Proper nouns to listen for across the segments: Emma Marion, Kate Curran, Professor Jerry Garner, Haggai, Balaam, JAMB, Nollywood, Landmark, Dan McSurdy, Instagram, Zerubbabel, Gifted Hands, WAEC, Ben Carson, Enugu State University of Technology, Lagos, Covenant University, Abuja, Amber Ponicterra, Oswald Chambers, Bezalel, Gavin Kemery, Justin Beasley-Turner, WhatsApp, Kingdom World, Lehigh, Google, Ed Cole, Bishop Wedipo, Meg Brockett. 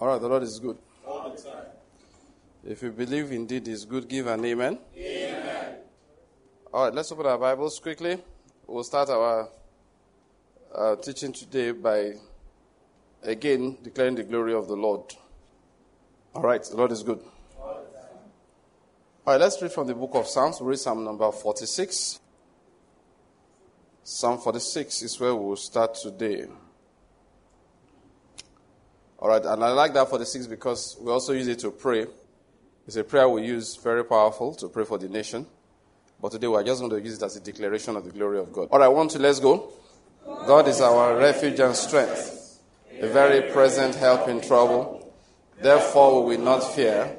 All right, the Lord is good. All the time. If you believe indeed He's good, give an amen. Amen. All right, let's open our Bibles quickly. We'll start our teaching today by, again, declaring the glory of the Lord. All right, the Lord is good. All the time. All right, let's read from the book of Psalms. We'll read Psalm number 46. Psalm 46 is where we'll start today. All right, and I like that 46 because we also use it to pray. It's a prayer we use, very powerful, to pray for the nation. But today we are just going to use it as a declaration of the glory of God. All right, let's go. God is our refuge and strength, a very present help in trouble. Therefore we will not fear,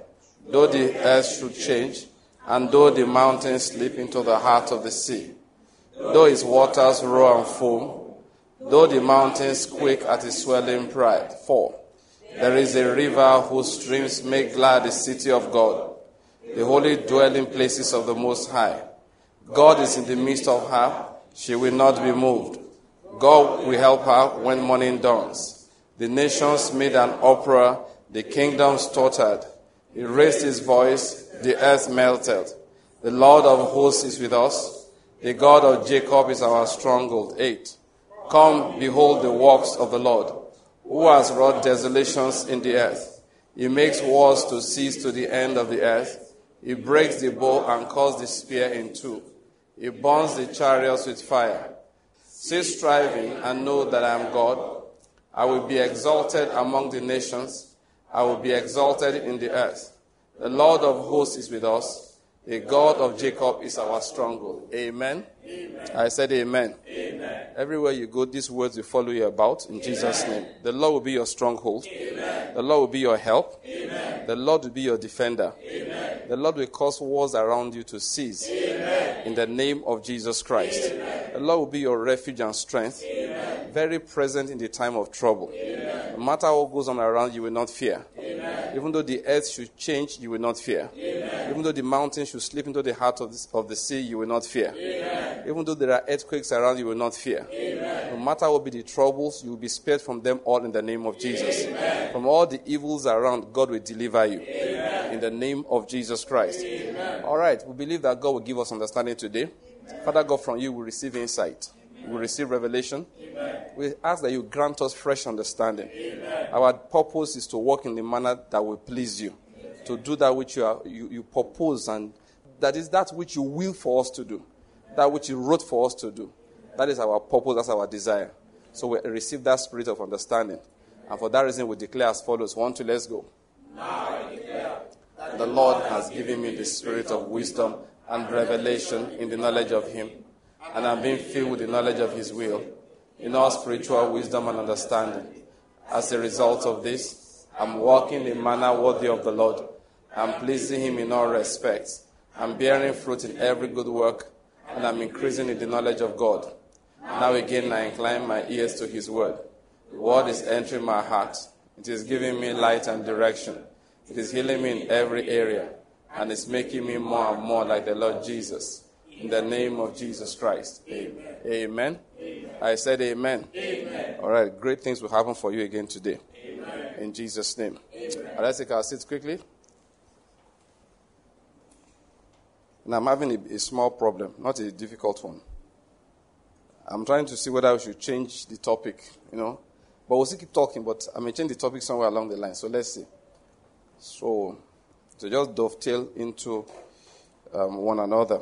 though the earth should change, and though the mountains slip into the heart of the sea, though its waters roar and foam, though the mountains quake at its swelling pride. For there is a river whose streams make glad the city of God, the holy dwelling places of the Most High. God is in the midst of her. She will not be moved. God will help her when morning dawns. The nations made an uproar. The kingdoms tottered. He raised his voice. The earth melted. The Lord of hosts is with us. The God of Jacob is our stronghold. 8. Come, behold the works of the Lord, who has wrought desolations in the earth. He makes wars to cease to the end of the earth. He breaks the bow and cuts the spear in two. He burns the chariots with fire. Cease striving and know that I am God. I will be exalted among the nations. I will be exalted in the earth. The Lord of hosts is with us. The God of Jacob is our stronghold. Amen. Amen. I said amen. Amen. Everywhere you go, these words will follow you about in amen. Jesus' name. The Lord will be your stronghold. Amen. The Lord will be your help. Amen. The Lord will be your defender. Amen. The Lord will cause wars around you to cease. Amen. In the name of Jesus Christ. Amen. The Lord will be your refuge and strength. Amen. Very present in the time of trouble. Amen. No matter what goes on around, you will not fear. Amen. Even though the earth should change, you will not fear. Amen. Even though the mountains should slip into the heart of the sea, you will not fear. Amen. Even though there are earthquakes around, you will not fear. Amen. No matter what be the troubles, you will be spared from them all in the name of Jesus. Amen. From all the evils around, God will deliver you. Amen. In the name of Jesus Christ. Amen. All right, we believe that God will give us understanding today. Amen. Father God, from you we receive insight. We receive revelation. Amen. We ask that you grant us fresh understanding. Amen. Our purpose is to walk in the manner that will please you, Amen. To do that which you propose, and that is that which you will for us to do, that which you wrote for us to do. That is our purpose, that's our desire. So we receive that spirit of understanding. And for that reason, we declare as follows. 1, 2, let's go. Now I declare that the Lord has given me the spirit of wisdom and revelation in the knowledge of Him. And I'm being filled with the knowledge of His will, in all spiritual wisdom and understanding. As a result of this, I'm walking in a manner worthy of the Lord. I'm pleasing Him in all respects. I'm bearing fruit in every good work, and I'm increasing in the knowledge of God. Now again, I incline my ears to His word. The word is entering my heart. It is giving me light and direction. It is healing me in every area, and it's making me more and more like the Lord Jesus. In the name of Jesus Christ. Amen. Amen. Amen. I said amen. Amen. All right, great things will happen for you again today. Amen. In Jesus' name. Amen. All right, let's take our seats quickly. Now, I'm having a small problem, not a difficult one. I'm trying to see whether we should change the topic, But we'll still keep talking, but I may change the topic somewhere along the line. So let's see. So, to just dovetail into one another.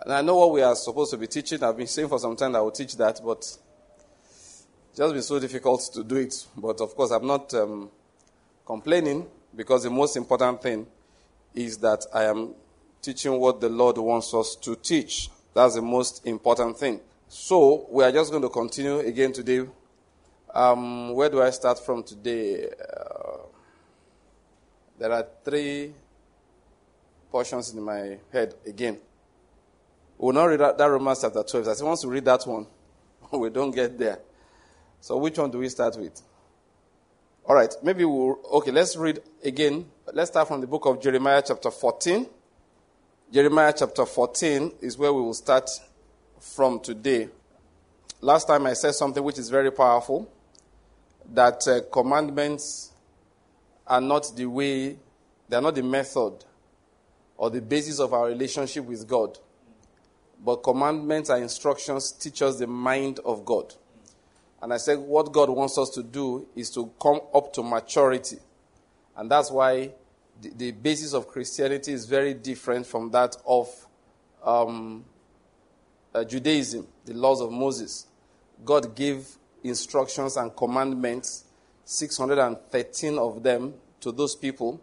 And I know what we are supposed to be teaching. I've been saying for some time that I will teach that, but it's just been so difficult to do it. But, of course, I'm not complaining, because the most important thing is that I am teaching what the Lord wants us to teach. That's the most important thing. So we are just going to continue again today. Where do I start from today? There are 3 portions in my head again. We'll not read that Romans chapter 12. I said, once we read that one, we don't get there. So which one do we start with? All right, let's read again. Let's start from the book of Jeremiah chapter 14. Jeremiah chapter 14 is where we will start from today. Last time I said something which is very powerful. that commandments are not the way, they are not the method or the basis of our relationship with God. But commandments and instructions teach us the mind of God. And I said what God wants us to do is to come up to maturity. And that's why the basis of Christianity is very different from that of Judaism, the laws of Moses. God gave instructions and commandments, 613 of them, to those people.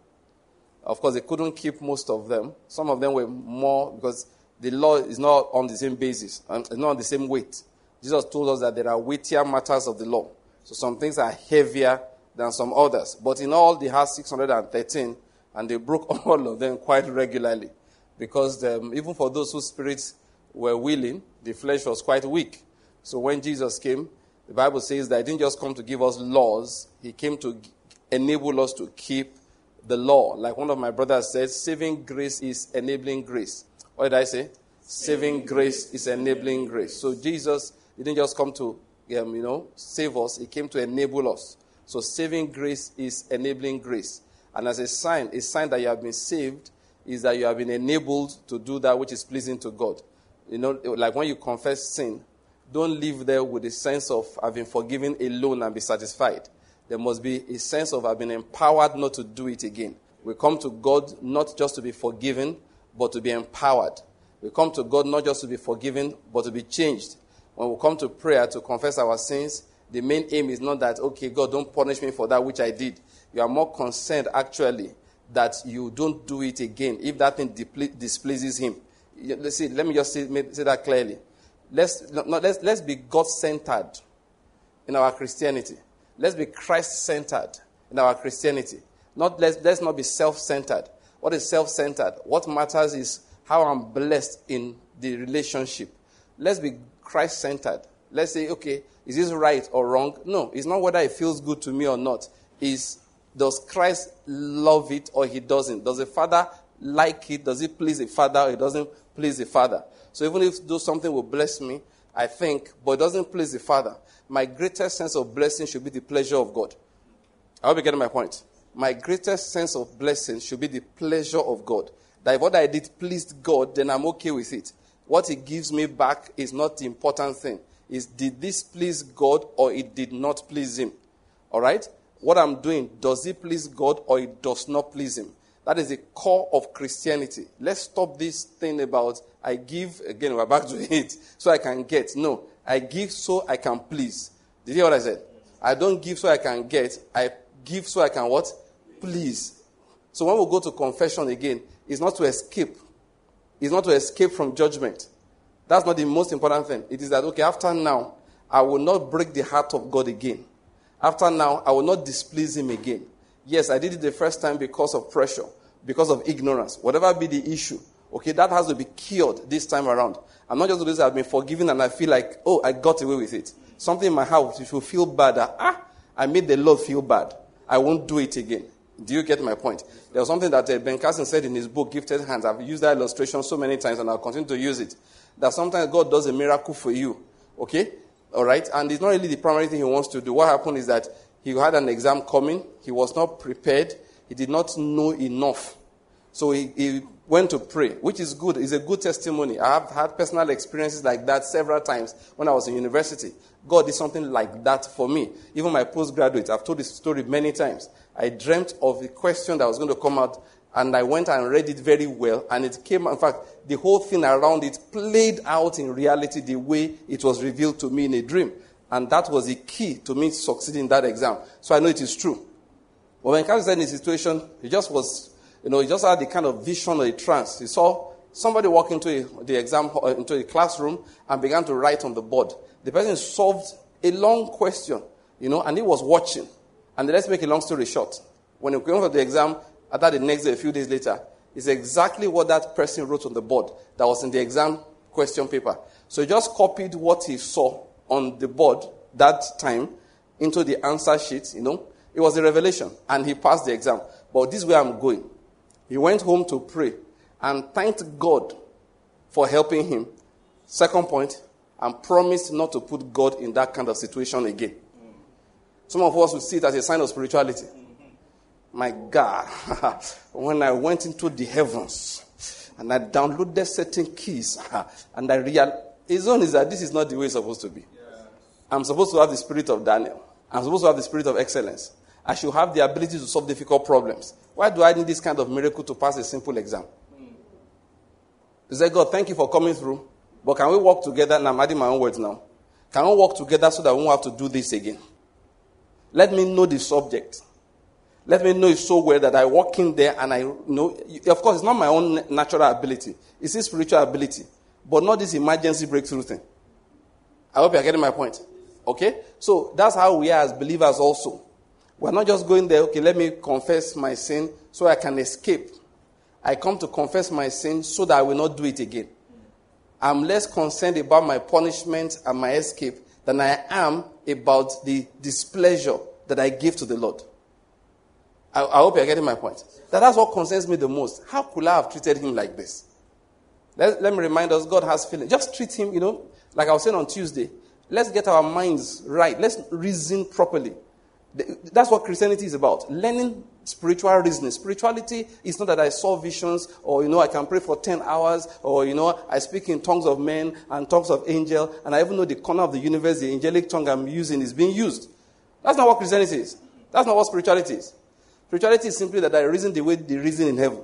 Of course, they couldn't keep most of them. Some of them were more, because the law is not on the same basis, and not on the same weight. Jesus told us that there are weightier matters of the law. So some things are heavier than some others. But in all, they had 613, and they broke all of them quite regularly. Because even for those whose spirits were willing, the flesh was quite weak. So when Jesus came, the Bible says that he didn't just come to give us laws. He came to enable us to keep the law. Like one of my brothers said, saving grace is enabling grace. What did I say? Saving grace is enabling grace. So Jesus didn't just come to save us. He came to enable us. So saving grace is enabling grace. And as a sign that you have been saved is that you have been enabled to do that which is pleasing to God. You know, like when you confess sin, don't live there with a sense of having forgiven alone and be satisfied. There must be a sense of having empowered not to do it again. We come to God not just to be forgiven, but to be empowered. We come to God not just to be forgiven, but to be changed. When we come to prayer to confess our sins, the main aim is not that, okay, God, don't punish me for that which I did. You are more concerned, actually, that you don't do it again if that thing displeases him. Let me just say that clearly. Let's be God-centered in our Christianity. Let's be Christ-centered in our Christianity. Let's not be self-centered. What is self-centered? What matters is how I'm blessed in the relationship. Let's be Christ-centered. Let's say, okay, is this right or wrong? No, it's not whether it feels good to me or not. It's, does Christ love it or he doesn't? Does the Father like it? Does it please the Father or it doesn't please the Father? So even if do something will bless me, I think, but it doesn't please the Father, my greatest sense of blessing should be the pleasure of God. I hope you get my point. My greatest sense of blessing should be the pleasure of God. That if what I did pleased God, then I'm okay with it. What he gives me back is not the important thing. Is did this please God or it did not please him? All right? What I'm doing, does it please God or it does not please him? That is the core of Christianity. Let's stop this thing about I give, again, we're back to it, so I can get. No, I give so I can please. Did you hear what I said? I don't give so I can get. I give so I can what? Please. So when we go to confession again, it's not to escape. It's not to escape from judgment. That's not the most important thing. It is that, okay, after now, I will not break the heart of God again. After now, I will not displease him again. Yes, I did it the first time because of pressure, because of ignorance, whatever be the issue. Okay, that has to be cured this time around. I'm not just doing this, I've been forgiven and I feel like, oh, I got away with it. Something in my heart which will feel bad. I made the Lord feel bad. I won't do it again. Do you get my point? There was something that Ben Carson said in his book, Gifted Hands. I've used that illustration so many times and I'll continue to use it. That sometimes God does a miracle for you. Okay? All right? And it's not really the primary thing he wants to do. What happened is that he had an exam coming. He was not prepared. He did not know enough. So he went to pray, which is good. It's a good testimony. I have had personal experiences like that several times when I was in university. God did something like that for me. Even my postgraduate, I've told this story many times. I dreamt of a question that was going to come out, and I went and read it very well, and it came, in fact, the whole thing around it played out in reality the way it was revealed to me in a dream. And that was the key to me succeeding in that exam. So I know it is true. But when Carson said in his situation, he just was, he just had the kind of vision or a trance. He saw somebody walk into a classroom and began to write on the board. The person solved a long question, and he was watching. And let's make a long story short. When he came for the exam, after the next day, a few days later, it's exactly what that person wrote on the board that was in the exam question paper. So he just copied what he saw on the board that time into the answer sheet, It was a revelation, and he passed the exam. But this is where I'm going. He went home to pray and thanked God for helping him. Second point, and promised not to put God in that kind of situation again. Some of us will see it as a sign of spirituality. My God, when I went into the heavens and I downloaded certain keys and I realized, his own is that this is not the way it's supposed to be. Yeah. I'm supposed to have the spirit of Daniel. I'm supposed to have the spirit of excellence. I should have the ability to solve difficult problems. Why do I need this kind of miracle to pass a simple exam? He said, God, thank you for coming through, but can we work together? And I'm adding my own words now. Can we work together so that we won't have to do this again? Let me know the subject. Let me know it so well that I walk in there and I know. Of course, it's not my own natural ability. It's his spiritual ability, but not this emergency breakthrough thing. I hope you're getting my point. Okay? So that's how we are as believers also. We're not just going there, okay, let me confess my sin so I can escape. I come to confess my sin so that I will not do it again. I'm less concerned about my punishment and my escape than I am about the displeasure that I give to the Lord. I hope you're getting my point. That's what concerns me the most. How could I have treated him like this? Let me remind us, God has feelings. Just treat him, like I was saying on Tuesday. Let's get our minds right. Let's reason properly. That's what Christianity is about. Learning spiritual reasoning. Spirituality is not that I saw visions or, I can pray for 10 hours or, I speak in tongues of men and tongues of angels and I even know the corner of the universe, the angelic tongue I'm using is being used. That's not what Christianity is. That's not what spirituality is. Spirituality is simply that I reason the way they reason in heaven.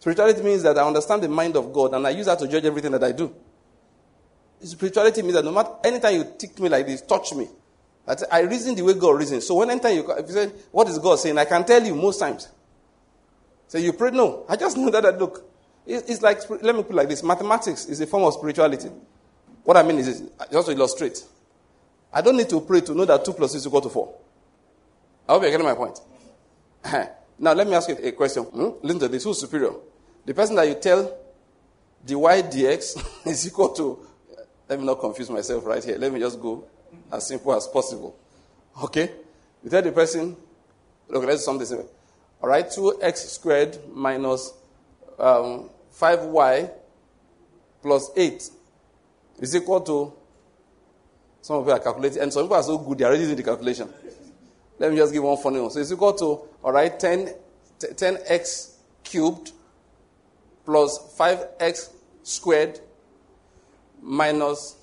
Spirituality means that I understand the mind of God and I use that to judge everything that I do. Spirituality means that no matter anytime you tick me like this, touch me, I reason the way God reasons. So when anytime you say, what is God saying? I can tell you most times. So you pray, no. I just know that, look, it's like, let me put it like this. Mathematics is a form of spirituality. What I mean is, just to illustrate, I don't need to pray to know that 2 + 2 = 4. I hope you're getting my point. Now let me ask you a question. Listen to this. Who's superior? The person that you tell dy dx is equal to, let me not confuse myself right here. Let me just go as simple as possible. Okay? You tell the person, look, let's do something simple. All right, 2x squared minus 5y plus 8 is equal to, some of you are calculating, and some people are so good, they are already doing the calculation. Let me just give one funny one. So it's equal to, all right, 10x cubed plus 5x squared minus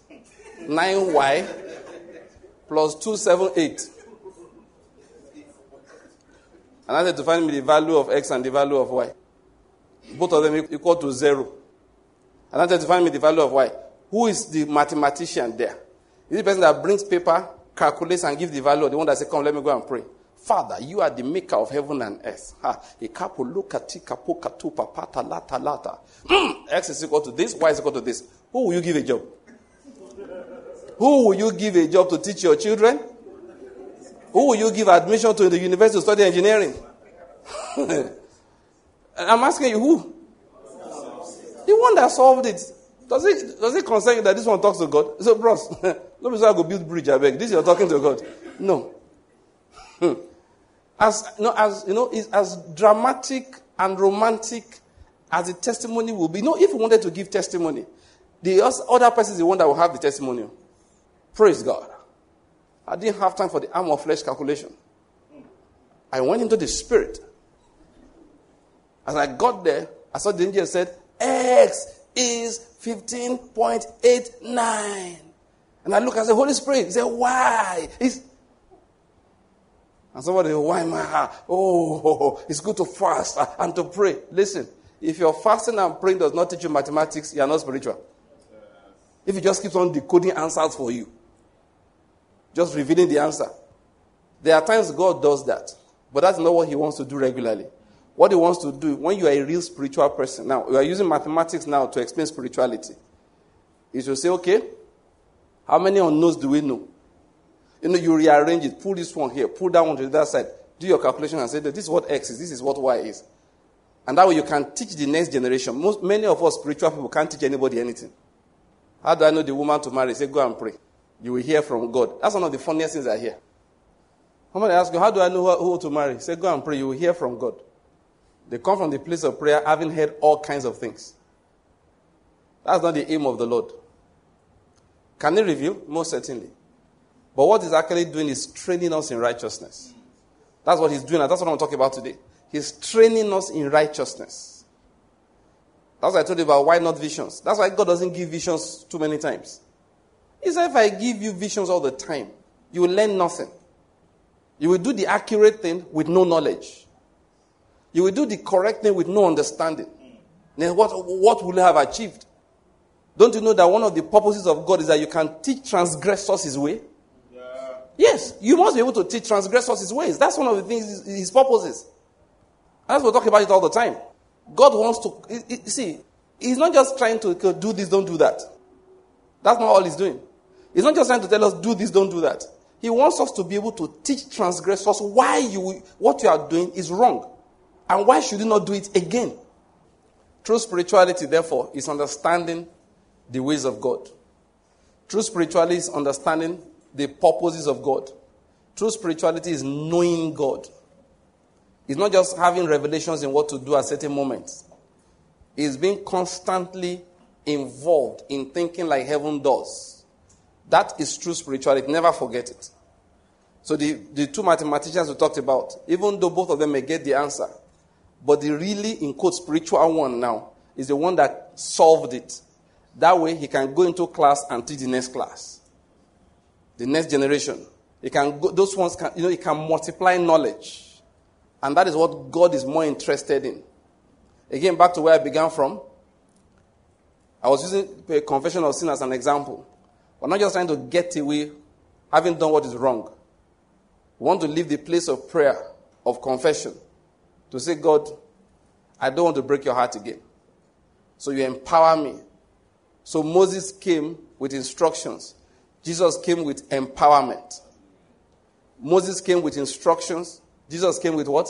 9y plus 278. And I said to find me the value of x and the value of y. Both of them equal to 0. And I said to find me the value of y. Who is the mathematician there? Is it the person that brings paper, calculates, and gives the value, or the one that says, come, let me go and pray? Father, you are the maker of heaven and earth. X is equal to this, y is equal to this. Who will you give a job? Who will you give a job to teach your children? Who will you give admission to the university to study engineering? I'm asking you, who? The one that solved it. Does it concern you that this one talks to God? So, bros, don't be so I go build bridge, I beg. This you're talking to God. No. It's as dramatic and romantic as the testimony will be. If you wanted to give testimony, the other person is the one that will have the testimony. Praise God. I didn't have time for the arm of flesh calculation. I went into the spirit. As I got there, I saw the angel said, X is 15.89. And I look and say, Holy Spirit. He said, why? And somebody, why my heart? Oh, it's good to fast and to pray. Listen, if your fasting and praying does not teach you mathematics, you are not spiritual. If it just keeps on decoding answers for you, just revealing the answer. There are times God does that, but that's not what he wants to do regularly. What he wants to do, when you are a real spiritual person, now, we are using mathematics now to explain spirituality. You should say, okay, how many unknowns do we know? You rearrange it, pull this one here, pull that one to that side, do your calculation and say, this is what X is, this is what Y is. And that way you can teach the next generation. Many of us spiritual people can't teach anybody anything. How do I know the woman to marry? Say, go and pray. You will hear from God. That's one of the funniest things I hear. Somebody asks you, how do I know who to marry? Say, go and pray. You will hear from God. They come from the place of prayer, having heard all kinds of things. That's not the aim of the Lord. Can he reveal? Most certainly. But what he's actually doing is training us in righteousness. That's what he's doing, and that's what I'm talking about today. He's training us in righteousness. That's why I told you about why not visions. That's why God doesn't give visions too many times. He said, if I give you visions all the time, you will learn nothing. You will do the accurate thing with no knowledge. You will do the correct thing with no understanding. Then what will you have achieved? Don't you know that one of the purposes of God is that you can teach transgressors his way? Yeah. Yes, you must be able to teach transgressors his ways. That's one of the things, his purposes. As we're talking about it all the time. God wants to, see, he's not just trying to do this, don't do that. That's not all he's doing. He's not just trying to tell us, do this, don't do that. He wants us to be able to teach transgressors why what you are doing is wrong. And why should you not do it again? True spirituality, therefore, is understanding the ways of God. True spirituality is understanding the purposes of God. True spirituality is knowing God. It's not just having revelations in what to do at certain moments. It's being constantly involved in thinking like heaven does. That is true spirituality. Never forget it. So the two mathematicians we talked about, even though both of them may get the answer, but the really, in quote, spiritual one now is the one that solved it. That way, he can go into class and teach the next class, the next generation. He can go, those ones can, he can multiply knowledge, and that is what God is more interested in. Again, back to where I began from. I was using a confession of sin as an example. We're not just trying to get away, having done what is wrong. We want to leave the place of prayer, of confession, to say, God, I don't want to break your heart again. So you empower me. So Moses came with instructions. Jesus came with empowerment. Moses came with instructions. Jesus came with what?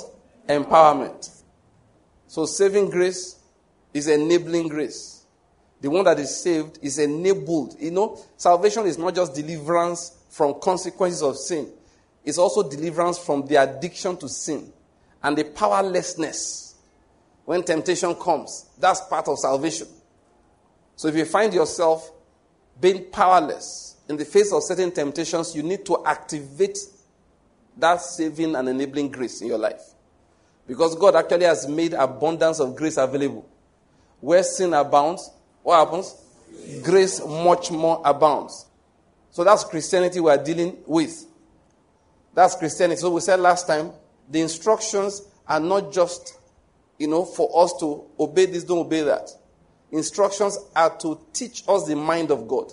Empowerment. So saving grace is enabling grace. The one that is saved is enabled. Salvation is not just deliverance from consequences of sin. It's also deliverance from the addiction to sin and the powerlessness when temptation comes. That's part of salvation. So if you find yourself being powerless in the face of certain temptations, you need to activate that saving and enabling grace in your life. Because God actually has made abundance of grace available. Where sin abounds, what happens? Grace much more abounds. So that's Christianity we are dealing with. That's Christianity. So we said last time, the instructions are not just, for us to obey this, don't obey that. Instructions are to teach us the mind of God.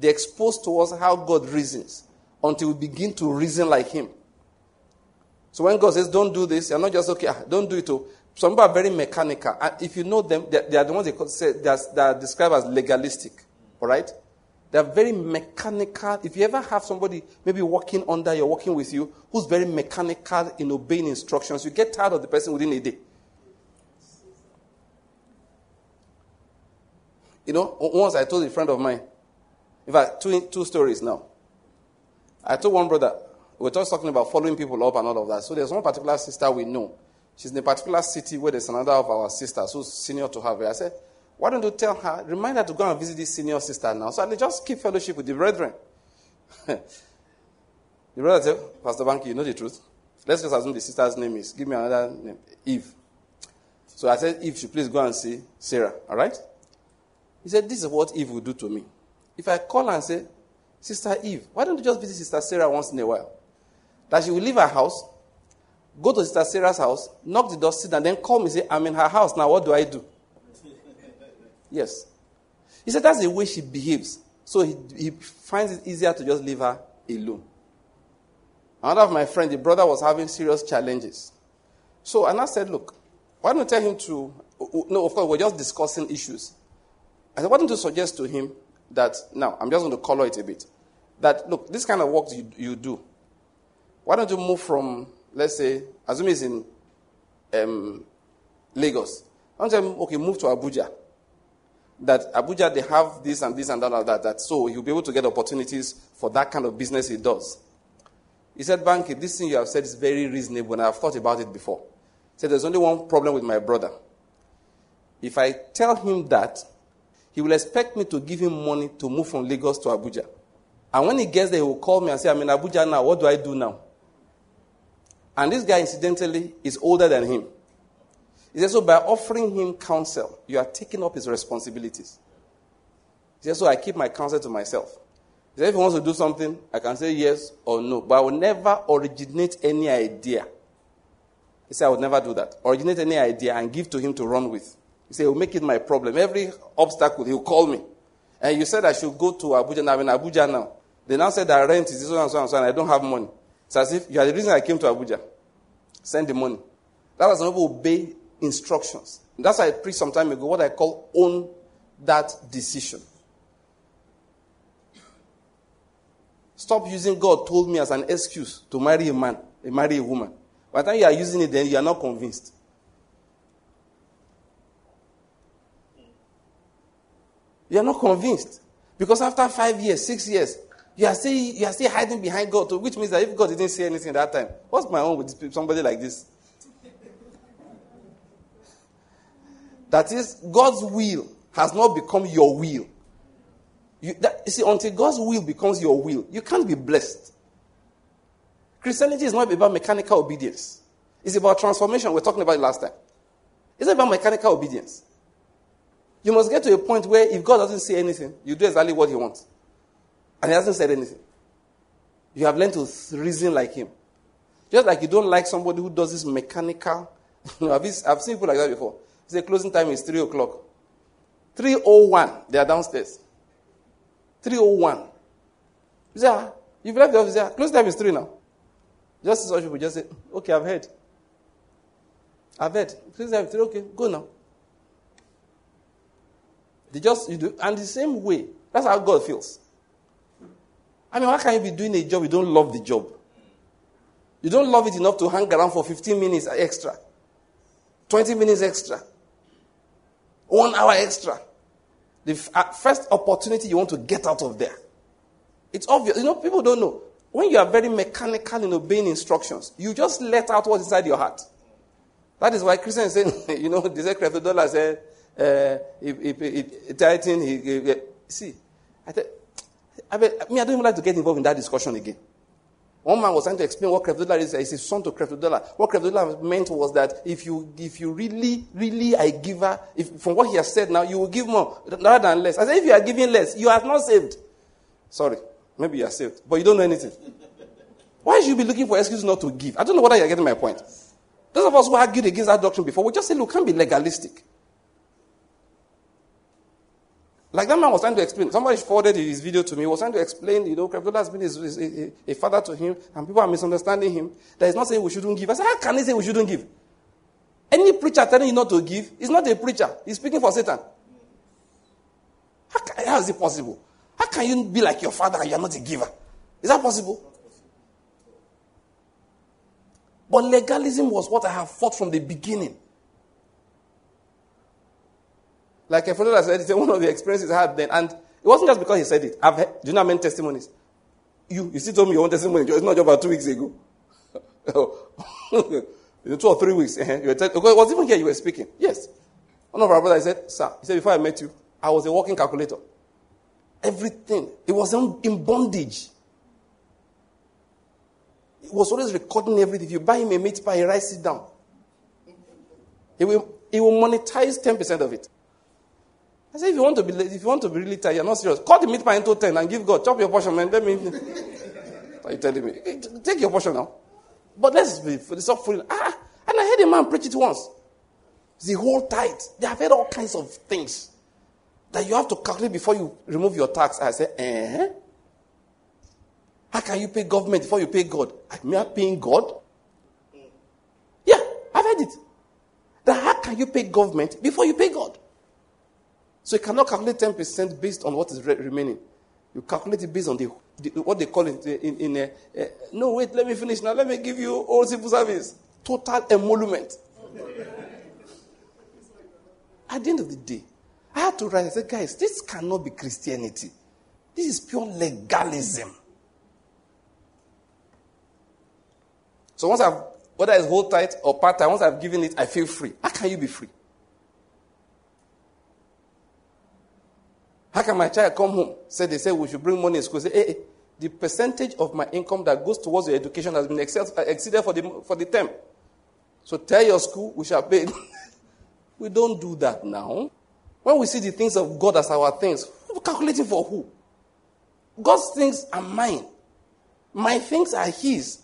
They expose to us how God reasons until we begin to reason like him. So when God says, don't do this, you're not just, okay, don't do it. Some people are very mechanical. And if you know them, they are the ones they are described as legalistic. All right? They are very mechanical. If you ever have somebody maybe working with you, who's very mechanical in obeying instructions, you get tired of the person within a day. Once I told a friend of mine, in fact, two stories now. I told one brother, we're just talking about following people up and all of that. So there's one particular sister we know. She's in a particular city where there's another of our sisters who's senior to her. I said, why don't you tell her, remind her to go and visit this senior sister now. So I just keep fellowship with the brethren. The brother said, Pastor Banky, you know the truth. Let's just assume the sister's name is, give me another name, Eve. So I said, Eve, should please go and see Sarah, all right? He said, this is what Eve will do to me. If I call her and say, Sister Eve, why don't you just visit Sister Sarah once in a while? That she will leave her house, go to Sister Sarah's house, knock the door, sit, and then call me and say, I'm in her house now, what do I do? Yes. He said that's the way she behaves. So he finds it easier to just leave her alone. Another of my friends, the brother was having serious challenges. So, and I said, look, why don't you tell him to... No, of course, we're just discussing issues. I said, why don't you suggest to him that... Now, I'm just going to color it a bit. That, look, this kind of work you do, why don't you move from, let's say, assume it's in Lagos. Why don't you move to Abuja? That Abuja, they have this and this and that and that. So he'll be able to get opportunities for that kind of business he does. He said, Banky, this thing you have said is very reasonable, and I've thought about it before. He said, there's only one problem with my brother. If I tell him that, he will expect me to give him money to move from Lagos to Abuja. And when he gets there, he will call me and say, I'm in Abuja now. What do I do now? And this guy, incidentally, is older than him. He says, so by offering him counsel, you are taking up his responsibilities. He says, so I keep my counsel to myself. He says, if he wants to do something, I can say yes or no. But I will never originate any idea. He said, I would never do that. Originate any idea and give to him to run with. He said, he'll make it my problem. Every obstacle, he'll call me. And you said I should go to Abuja now. I'm in Abuja now. They now said that rent is this one and so on and so on. I don't have money. It's as if you are the reason I came to Abuja. Send the money. That was not obey instructions. And that's why I preached some time ago what I call own that decision. Stop using God told me as an excuse to marry a man, marry a woman. By the time you are using it, then you are not convinced. You are not convinced. Because after 5 years, 6 years, you are still hiding behind God, which means that if God didn't say anything at that time, what's my own with somebody like this? That is, God's will has not become your will. Until God's will becomes your will, you can't be blessed. Christianity is not about mechanical obedience. It's about transformation. We were talking about it last time. It's not about mechanical obedience. You must get to a point where if God doesn't say anything, you do exactly what he wants. And he hasn't said anything. You have learned to reason like him. Just like you don't like somebody who does this mechanical. I've seen people like that before. Say closing time is 3 o'clock. 3:01, they are downstairs. 3:01. You say, you've left the office. Say, closing time is 3 now. Just such people just say, okay, I've heard. Closing time is 3, okay, go now. They just, you do, and the same way, that's how God feels. I mean, how can you be doing a job you don't love the job? You don't love it enough to hang around for 15 minutes extra. 20 minutes extra. 1 hour extra. The first opportunity you want to get out of there. It's obvious. You know, people don't know. When you are very mechanical in obeying instructions, you just let out what's inside your heart. That is why Christians say, you know, the Secretary of Dollar said, see, I don't even like to get involved in that discussion again. One man was trying to explain what Creftodola is. He's his son to Creftodola. What Creftodola meant was that if you really I give her, from what he has said now, you will give more rather than less. I said, if you are giving less, you are not saved. Sorry, maybe you are saved, but you don't know anything. Why should you be looking for excuses not to give? I don't know whether you are getting my point. Those of us who argued against that doctrine before, we just say, look, can't be legalistic. Like that man was trying to explain. Somebody forwarded his video to me. He was trying to explain, you know, Creftodola has been a father to him, and people are misunderstanding him. That he's not saying we shouldn't give. I said, how can he say we shouldn't give? Any preacher telling you not to give is not a preacher. He's speaking for Satan. How is it possible? How can you be like your father and you are not a giver? Is that possible? But legalism was what I have fought from the beginning. Like a fellow that said, one of the experiences I had then, and it wasn't just because he said it. I've heard, do you know how many testimonies? You still told me your own testimony. It's not just about 2 weeks ago. 2 or 3 weeks. You were it was even here you were speaking. Yes. One of our brothers said, sir, he said, before I met you, I was a walking calculator. Everything. It was in bondage. He was always recording everything. If you buy him a meat pie, he writes it down. He will monetize 10% of it. I said, if you want to be really tired, you're not serious. Cut the meat pie into 10 and give God. Chop your portion, man. Let me. Are you telling me? Take your portion now. But let's be for the suffering. And I heard a man preach it once. The whole tithe. They have heard all kinds of things that you have to calculate before you remove your tax. I said, How can you pay government before you pay God? Am I paying God? Yeah, I've heard it. That how can you pay government before you pay God? So you cannot calculate 10% based on what is remaining. You calculate it based on what they call it no, wait, let me finish now. Let me give you all simple service. Total emolument. At the end of the day, I had to write. I said, guys, this cannot be Christianity. This is pure legalism. So once I've, whether it's whole tithe or part time, once I've given it, I feel free. How can you be free? How can my child come home? They say we should bring money in school. Say, the percentage of my income that goes towards your education has been exceeded for the term. So tell your school, we shall pay. We don't do that now. When we see the things of God as our things, we're calculating for who? God's things are mine. My things are his.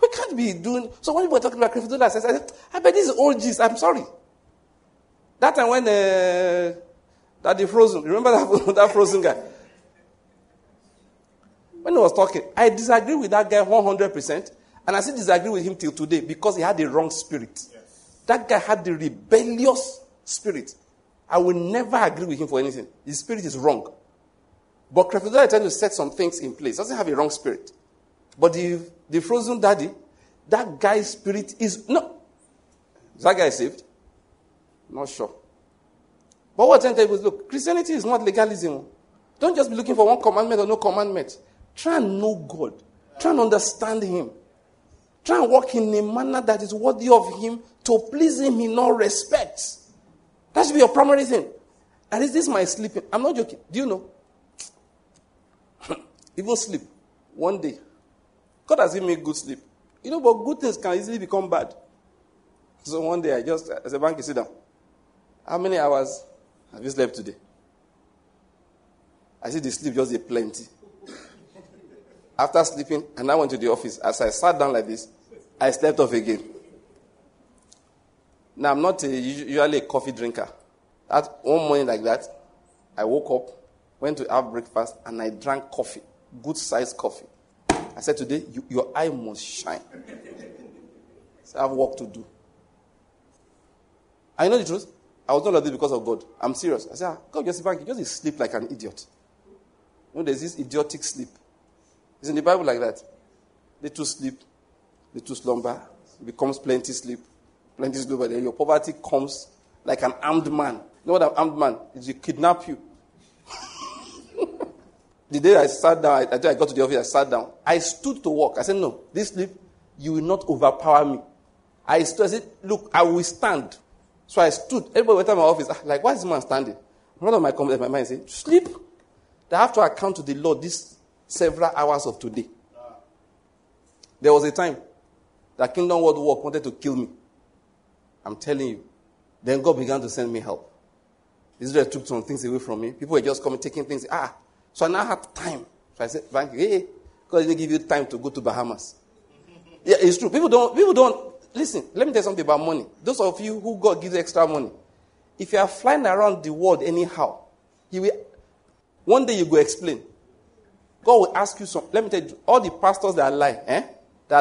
We can't be doing... So when we were talking about $50, I said, I bet this is OGs. I'm sorry. That time when the Frozen... Remember that Frozen guy? When he was talking, I disagree with that guy 100%, and I still disagree with him till today because he had the wrong spirit. Yes. That guy had the rebellious spirit. I will never agree with him for anything. His spirit is wrong. But Crefutula is trying to set some things in place. Doesn't have a wrong spirit. But the Frozen daddy, that guy's spirit is... No. Is that guy saved? Not sure. But what I'm telling you is, look, Christianity is not legalism. Don't just be looking for one commandment or no commandment. Try and know God. Try and understand him. Try and walk in a manner that is worthy of him, to please him in all respects. That should be your primary thing. And is this my sleeping? I'm not joking. Do you know? Even sleep. One day. God has given me good sleep. You know, but good things can easily become bad. So one day I just, as a bank, sit down. How many hours have you slept today? I see the sleep just a plenty. After sleeping, and I went to the office. As I sat down like this, I slept off again. Now, I'm not usually a coffee drinker. That one morning like that, I woke up, went to have breakfast, and I drank coffee, good-sized coffee. I said, today, your eye must shine. So I have work to do. I know the truth. I was not like this because of God. I'm serious. I said, God, just sleep like an idiot. You know, there's this idiotic sleep. It's in the Bible like that. Little sleep, little slumber, it becomes plenty sleep, but then your poverty comes like an armed man. You know what an armed man is? He kidnap you. The day I sat down, I got to the office, I sat down. I stood to walk. I said, no, this sleep, you will not overpower me. I stood, I said, look, I will stand. So I stood. Everybody went to my office, like, why is this man standing? One of my comrades, my mind said, sleep. They have to account to the Lord this several hours of today. There was a time that Kingdom World War wanted to kill me. I'm telling you. Then God began to send me help. Israel took some things away from me. People were just coming, taking things. So I now have time. So I said, Frank, hey, God didn't give you time to go to Bahamas. Yeah, it's true. People don't, listen, let me tell you something about money. Those of you who God gives extra money, if you are flying around the world anyhow, one day you go explain. God will ask you some. Let me tell you, all the pastors that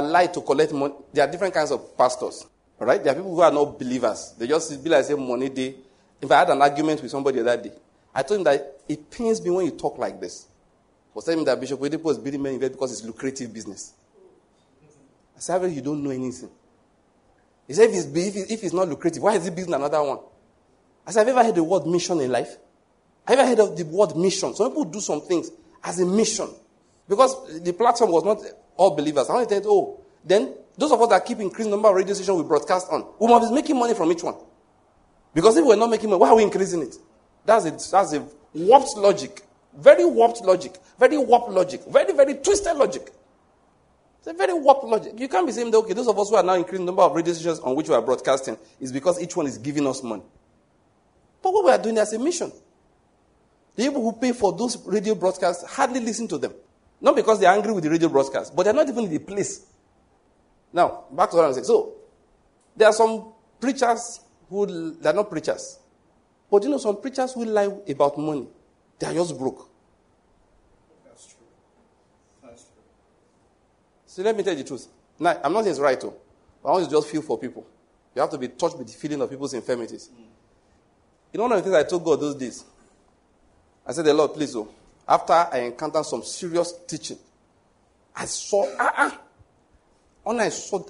lie to collect money, there are different kinds of pastors. All right? There are people who are not believers. They just be like, say, money day. If I had an argument with somebody the other day, I told him that it pains me when you talk like this. I was telling him that Bishop Wedipo is building many because it's lucrative business. I said, well, you don't know anything. He said, if it's not lucrative, why is he building another one? I said, have you ever heard the word mission in life? Have you ever heard of the word mission? Some people do some things as a mission. Because the platform was not all believers. I only think, then those of us that keep increasing number of radio stations we broadcast on, we must be making money from each one. Because if we're not making money, why are we increasing it? That's a warped logic. Very warped logic. Very warped logic. Very, very twisted logic. It's a very warped logic. You can't be saying that, okay, those of us who are now increasing the number of radio stations on which we are broadcasting is because each one is giving us money. But what we are doing as a mission. The people who pay for those radio broadcasts hardly listen to them. Not because they're angry with the radio broadcasts, but they're not even in the place. Now, back to what I'm saying. So, there are some preachers they're not preachers. But you know, some preachers who lie about money. They are just broke. That's true. So let me tell you the truth. Now, I'm not saying it's right, though. But I want to just feel for people. You have to be touched with the feeling of people's infirmities. Mm. You know, one of the things I told God those days, I said, the Lord, please, after I encountered some serious teaching, I saw, when I saw,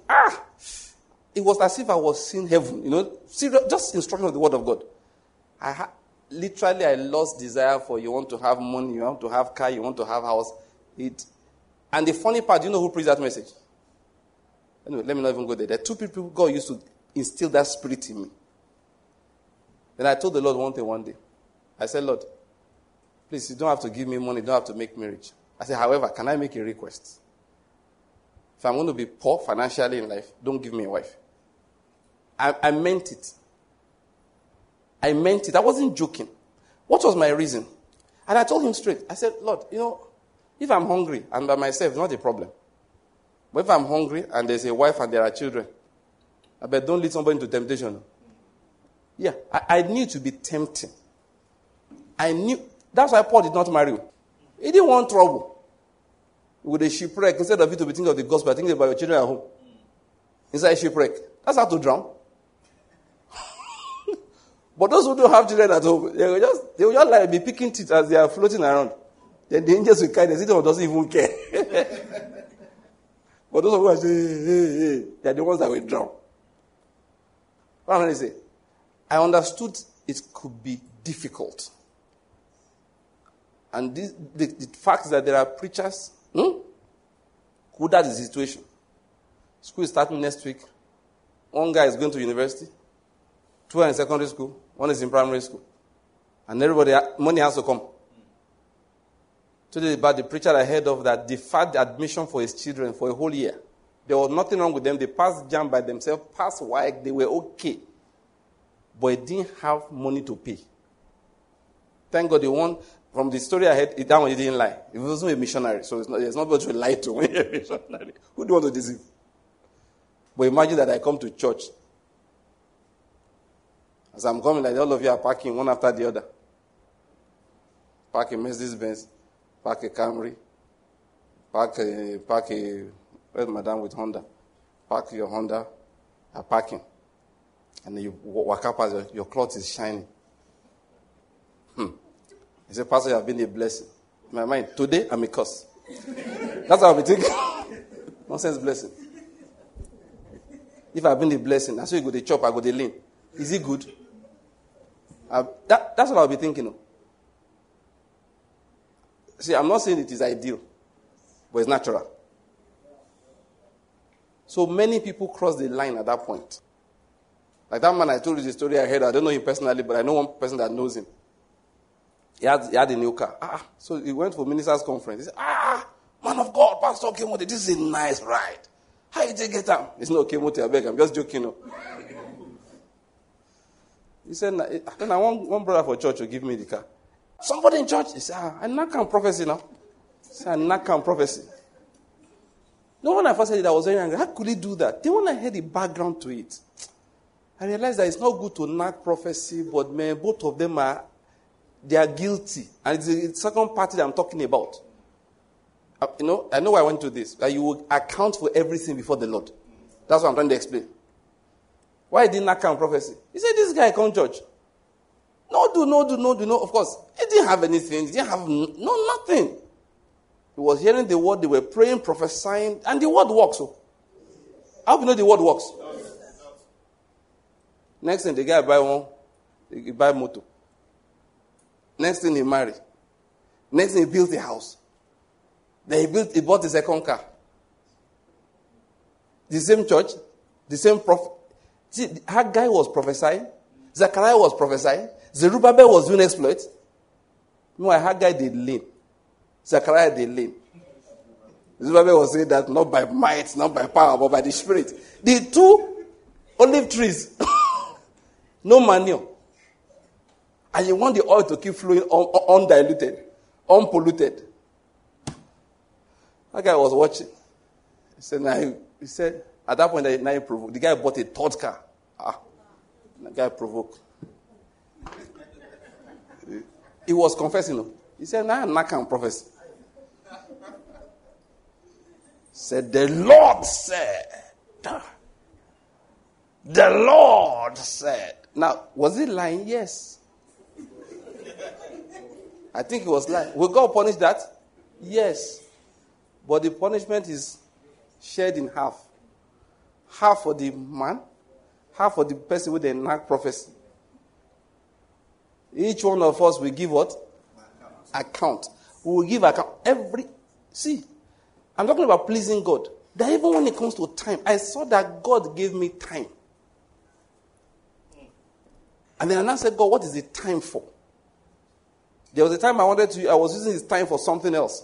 it was as if I was seeing heaven, you know, serious, just instruction of the word of God. Literally, I lost desire for you want to have money, you want to have car, you want to have house. And the funny part, you know who preached that message? Anyway, let me not even go there. There are two people God used to instill that spirit in me. Then I told the Lord one day. I said, Lord, please, you don't have to give me money. You don't have to make me rich. I said, however, can I make a request? If I'm going to be poor financially in life, don't give me a wife. I meant it. I meant it. I wasn't joking. What was my reason? And I told him straight. I said, Lord, you know, if I'm hungry and by myself, it's not a problem. But if I'm hungry and there's a wife and there are children, I bet don't lead somebody into temptation. Yeah, I knew to be tempting. I knew. That's why Paul did not marry you. He didn't want trouble. With a shipwreck, instead of you to be thinking of the gospel, thinking about your children at home. Inside a shipwreck. That's how to drown. But those who don't have children at home, they will just like be picking teeth as they are floating around. Then the angels will kindness. It doesn't even care. But those who are saying, hey, they are the ones that will drown. What am I going to say? I understood it could be difficult. And the fact is that there are preachers who that is the situation. School is starting next week. One guy is going to university. Two are in secondary school. One is in primary school. And everybody, money has to come. Today, about the preacher I heard of that deferred admission for his children for a whole year. There was nothing wrong with them. They passed JAMB by themselves, passed WAEC. They were okay. But he didn't have money to pay. Thank God the one, from the story I heard, that one he didn't lie. He wasn't a missionary, so there's not much to lie to when you're a missionary. Who do you want to deceive? But imagine that I come to church. As I'm coming, like all of you are parking one after the other. Park a Mercedes-Benz, park a Camry, park a where's Madame with Honda? Park your Honda, are parking. And then you walk up as your cloth is shining. He said, Pastor, you have been a blessing. In my mind, today I'm a curse. That's how I'll be thinking. Nonsense blessing. If I've been a blessing, I saw you go to chop, I go to lean. Is it good? That's what I'll be thinking of. See, I'm not saying it is ideal, but it's natural. So many people cross the line at that point. Like that man I told you the story I heard, I don't know him personally, but I know one person that knows him. He had a new car. So he went for minister's conference. He said, man of God, Pastor Kemote, this is a nice ride. How did you get him? It's not Kemote, I beg, I'm just joking. No. He said, then I want one brother for church to give me the car. Somebody in church, he said, I knock on prophecy now. He said, I knock on prophecy. No, when I first heard it, I was very angry. How could he do that? Then when I heard the background to it, I realized that it's not good to knock prophecy, but man, both of them are guilty. And it's the second party that I'm talking about. I know why I went to this. That you will account for everything before the Lord. That's what I'm trying to explain. Why didn't knock on prophecy? He said, this guy can't judge. No. Of course, he didn't have anything. He didn't have nothing. He was hearing the word. They were praying, prophesying. And the word works. So. How do you know the word works? Next thing, the guy buy motor. Next thing, he married. Next thing, he built a house. Then he bought a second car. The same church, the same prophet. See, Haggai was prophesying. Zechariah was prophesying. Zerubbabel was doing exploits. Meanwhile, Haggai did lean. Zechariah did lean. Zerubbabel was saying that not by might, not by power, but by the Spirit. The two olive trees... No manure. And you want the oil to keep flowing undiluted, unpolluted. That guy was watching. He said, at that point, now he provoked. The guy bought a third car. The guy provoked. He was confessing. He said, now I can prophesy. Said, the Lord said. Now, was he lying? Yes. I think he was lying. Will God punish that? Yes. But the punishment is shared in half. Half for the man, half for the person with the knack prophecy. Each one of us will give what? Account. We will give account. See, I'm talking about pleasing God. That even when it comes to time, I saw that God gave me time. And then I said, God, what is the time for? There was a time I was using his time for something else.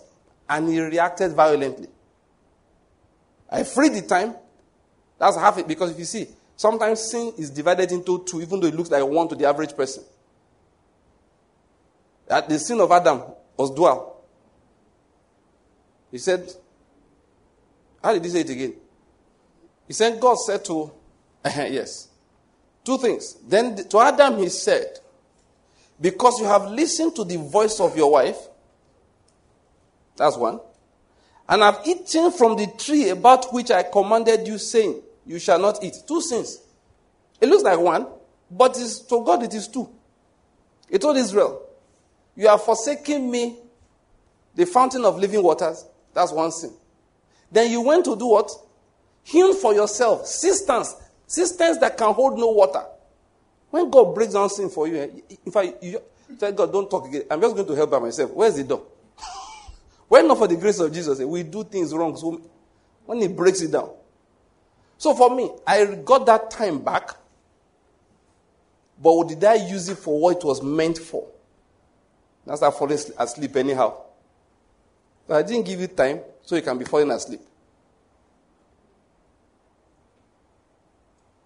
and he reacted violently. I freed the time. That's half it, because if you see, sometimes sin is divided into two, even though it looks like one to the average person. That the sin of Adam was dual. He said, how did he say it again? He said, God said to, yes, two things. Then to Adam he said, because you have listened to the voice of your wife, that's one, and have eaten from the tree about which I commanded you, saying, you shall not eat. Two sins. It looks like one, but to God it is two. He told Israel, you have forsaken me, the fountain of living waters. That's one sin. Then you went to do what? Hewn for yourself cisterns that can hold no water. When God breaks down sin for you, in fact, you tell God, don't talk again. I'm just going to help by myself. Where's the door? When not for the grace of Jesus, we do things wrong. So when He breaks it down. So for me, I got that time back, but did I use it for what it was meant for? That's how falling asleep anyhow. But I didn't give it time, so you can be falling asleep.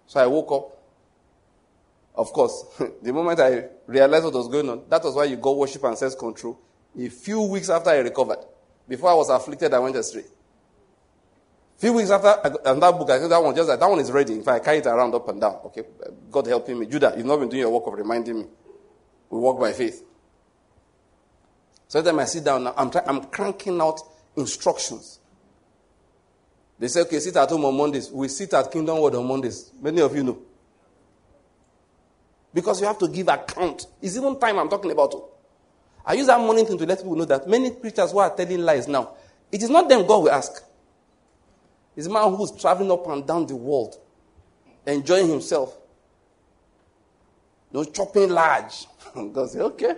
So I woke up. Of course, the moment I realized what was going on, that was why you got worship and sense control. A few weeks after I recovered, before I was afflicted, I went astray. A few weeks after, and that book, I said, that one is ready. In fact, I carry it around up and down. Okay, God helping me. Judah, you've not been doing your work of reminding me. We walk by faith. So then I sit down now. I'm cranking out instructions. They say, okay, sit at home on Mondays. We sit at Kingdom World on Mondays. Many of you know. Because you have to give account. It's even time I'm talking about. I use that morning thing to let people know that many preachers who are telling lies now, it is not them God will ask. It's a man who's traveling up and down the world, enjoying himself. No chopping large. God said, okay.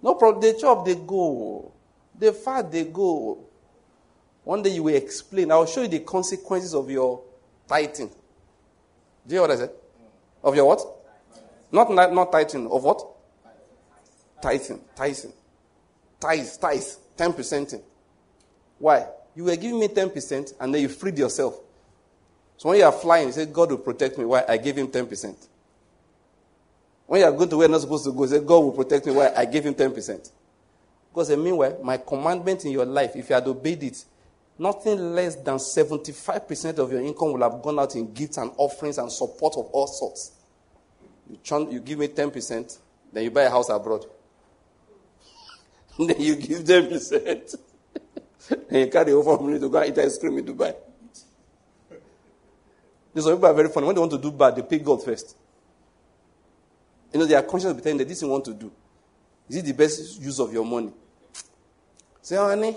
No problem. They chop, they go. They fat, they go. One day you will explain. I will show you the consequences of your tithing. Do you hear what I said? Of your what? Not tithing. Of what? Tithing. Tithe. 10%. Why? You were giving me 10% and then you freed yourself. So when you are flying, you say, God will protect me. Why? I gave him 10%. When you are going to where you're not supposed to go, you say, God will protect me. Why? I gave him 10%. Because meanwhile, my commandment in your life, if you had obeyed it, nothing less than 75% of your income will have gone out in gifts and offerings and support of all sorts. You give me 10%, then you buy a house abroad. Then you give 10%. And you carry over money to go and eat ice cream in Dubai. These people are very funny. When they want to do bad, they pay God first. You know, they are conscious of telling them this thing they want to do. Is it the best use of your money? Say, honey,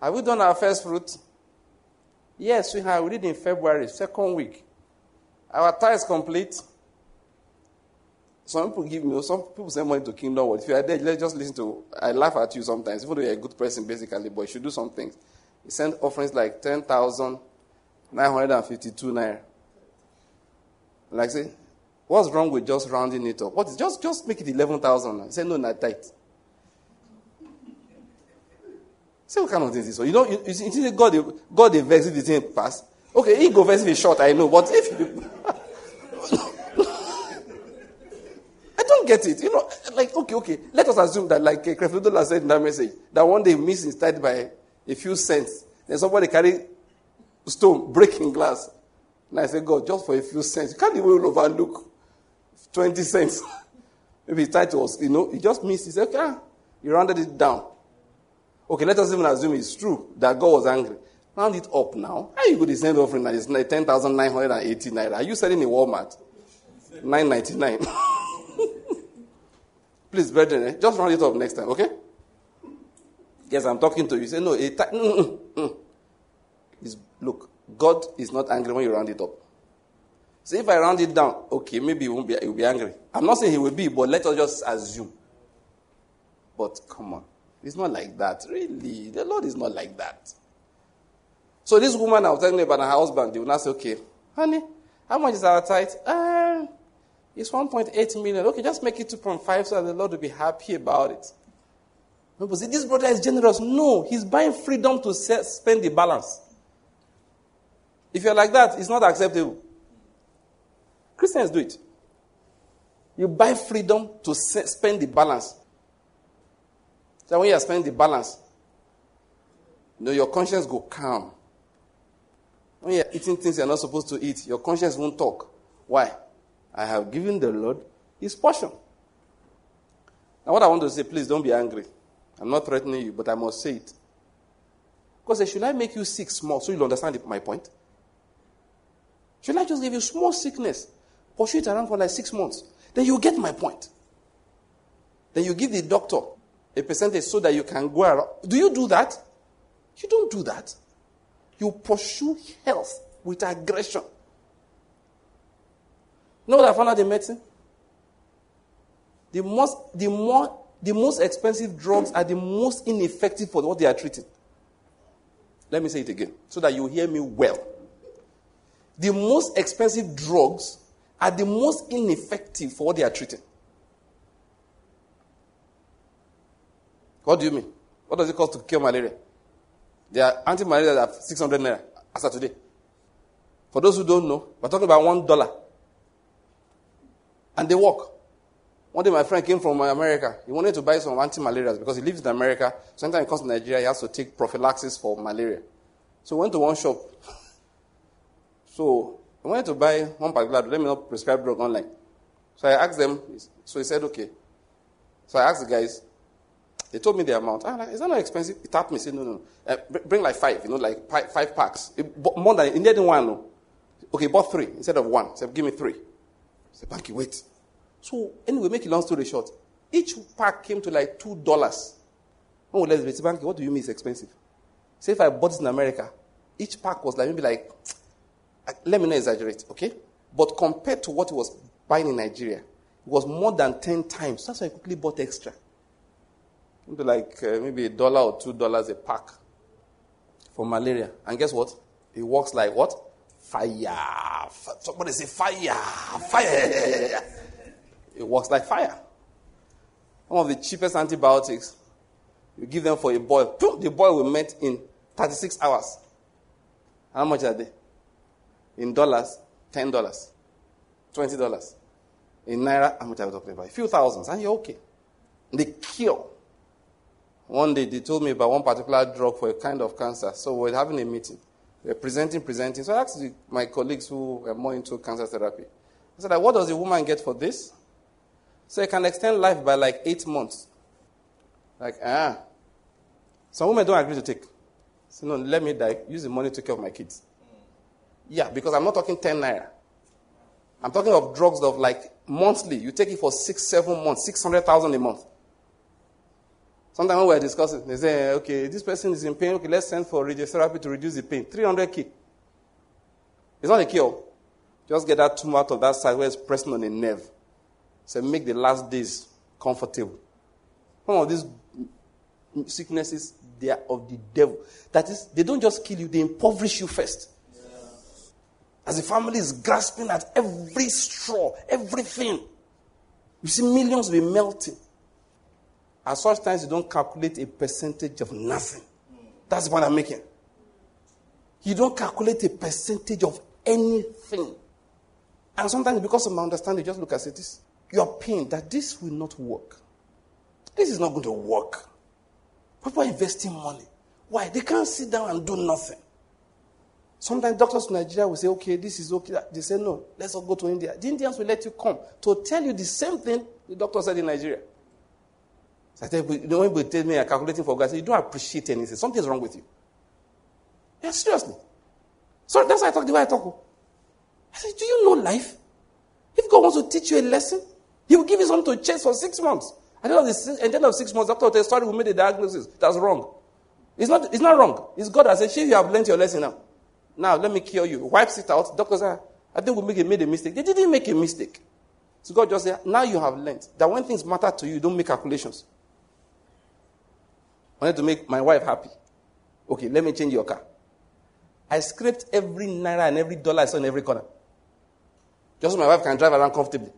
have we done our first fruit? Yes, we have. We did in February, second week. Our tithe is complete. Some people give me, some people send money to Kingdom World. If you are there, let's just listen to, I laugh at you sometimes, even though you're a good person basically, but you should do some things. You send offerings like 10,952 naira. Like say, what's wrong with just rounding it up? What is just make it 11,000? He said, no, not tight. Say what kind of thing is this? So you know, you see God vex if the thing pass. Okay, he go vex if it's short, I know, but if you get it, you know, like okay. Let us assume that, like Creflodola said in that message, that one day miss is tied by a few cents. Then somebody carry stone, breaking glass. And I say, God, just for a few cents, you can't even overlook 20 cents. Maybe it's tied to us, you know. He just missed. He said, okay, he rounded it down. Okay, let us even assume it's true that God was angry. Round it up now. How you go to send offering that is 10,989? Are you selling in Walmart? 9.99. Please, brethren, just round it up next time, okay? Yes, I'm talking to you. You say, no, Look, God is not angry when you round it up. So if I round it down, okay, maybe he will be angry. I'm not saying he will be, but let us just assume. But come on, it's not like that, really. The Lord is not like that. So this woman I was telling me about her husband, they will not say, okay, honey, how much is our tithe? It's 1.8 million. Okay, just make it 2.5 so the Lord will be happy about it. People say, this brother is generous. No, he's buying freedom to spend the balance. If you're like that, it's not acceptable. Christians do it. You buy freedom to spend the balance. So when you are spending the balance, you know, your conscience go calm. When you're eating things you're not supposed to eat, your conscience won't talk. Why? I have given the Lord his portion. Now what I want to say, please don't be angry. I'm not threatening you, but I must say it. Because should I make you sick small so you'll understand my point? Should I just give you small sickness, pursue it around for like 6 months? Then you get my point. Then you give the doctor a percentage so that you can go around. Do you do that? You don't do that. You pursue health with aggression. You know what I found out in medicine? The most expensive drugs are the most ineffective for what they are treating. Let me say it again, so that you hear me well. The most expensive drugs are the most ineffective for what they are treating. What do you mean? What does it cost to cure malaria? There are anti-malaria that are 600 naira as of today. For those who don't know, we're talking about $1. And they work. One day my friend came from America. He wanted to buy some anti-malarials because he lives in America. Sometimes he comes to Nigeria, he has to take prophylaxis for malaria. So he went to one shop. So I wanted to buy one particular, let me not prescribe drug online. So I asked them, so he said, okay. So I asked the guys, they told me the amount. I'm like, is that not expensive? He tapped me, said, no. Bring like five, like five packs. More than, he didn't want no. Okay, bought three instead of one. He said, give me three. I said, Banky, wait. So anyway, make it long story short. Each pack came to like $2. Oh, let's say, Banky, what do you mean it's expensive? Say if I bought this in America, each pack was like maybe like, let me not exaggerate, okay? But compared to what he was buying in Nigeria, it was more than 10 times. That's why I quickly bought extra. Maybe like maybe $1 or $2 a pack for malaria. And guess what? It works like what? Fire. Somebody say fire. Fire. It works like fire. One of the cheapest antibiotics, you give them for a boil. The boil will melt in 36 hours. How much are they? In dollars, $10, $20. In naira, how much are we talking about? A few thousands, and you're okay. They cure. One day, they told me about one particular drug for a kind of cancer. So we're having a meeting. We're presenting. So I asked my colleagues who were more into cancer therapy. I said, what does a woman get for this? So it can extend life by like 8 months. Like, Some women don't agree to take. So no, let me die. Use the money to take care of my kids. Yeah, because I'm not talking 10 naira. I'm talking of drugs of like monthly. You take it for 6-7 months, 600,000 a month. Sometimes when we're discussing, they say, okay, this person is in pain. Okay, let's send for radiotherapy to reduce the pain. 300K. It's not a cure. Just get that tumor out of that side where it's pressing on a nerve. So make the last days comfortable. Some of these sicknesses, they are of the devil. That is, they don't just kill you, they impoverish you first. As the family is grasping at every straw, everything. You see millions be melting. At such times, you don't calculate a percentage of nothing. That's what I'm making. You don't calculate a percentage of anything. And sometimes because of my understanding, just look at it. You're pained that this will not work. This is not going to work. People are investing money. Why? They can't sit down and do nothing. Sometimes doctors in Nigeria will say, okay, this is okay. They say, no, let's all go to India. The Indians will let you come to tell you the same thing the doctor said in Nigeria. So I tell you, the people tell me I'm calculating for God. I say, you don't appreciate anything. Something's wrong with you. Yeah, seriously. So that's why I talk the way I talk. I say, do you know life? If God wants to teach you a lesson, he will give you something to chase for 6 months. At the end of 6 months, the doctor will tell you, sorry, we made a diagnosis. That's wrong. It's not wrong. It's God that says, you have learned your lesson now. Now, let me cure you. Wipes it out. Doctors say, I think we made a mistake. They didn't make a mistake. So God just said, now you have learned that when things matter to you, don't make calculations. I wanted to make my wife happy. Okay, let me change your car. I scraped every naira and every dollar I saw in every corner. Just so my wife can drive around comfortably.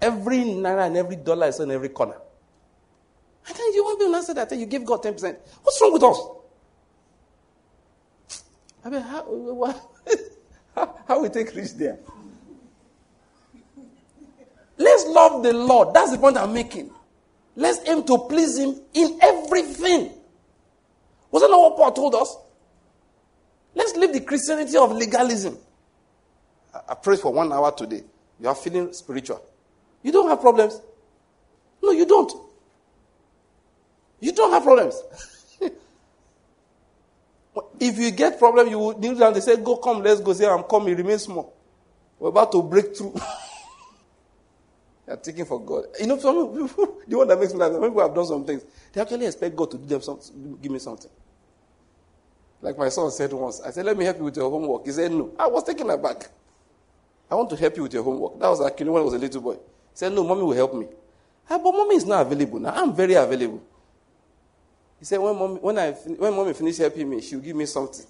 Every naira and every dollar I saw in every corner. I think you want to answer that. You give God 10%. What's wrong with us? I mean, how we take risk there? Let's love the Lord. That's the point I'm making. Let's aim to please Him in everything. Wasn't that what Paul told us? Let's leave the Christianity of legalism. I prayed for 1 hour today. You are feeling spiritual. You don't have problems. No, you don't. You don't have problems. If you get problems, you will kneel down. They say, go, come, let's go. Say, I'm coming. Remain small. We're about to break through. They are taking for God. You know, some people, the one that makes me laugh, when people have done some things, they actually expect God to do them something, give me something. Like my son said once, I said, let me help you with your homework. He said, no. I was taken aback. I want to help you with your homework. That was like, you know, when I was a little boy. He said, no, mommy will help me. I said, but mommy is not available now. I'm very available. He said, when mommy finishes helping me, she'll give me something.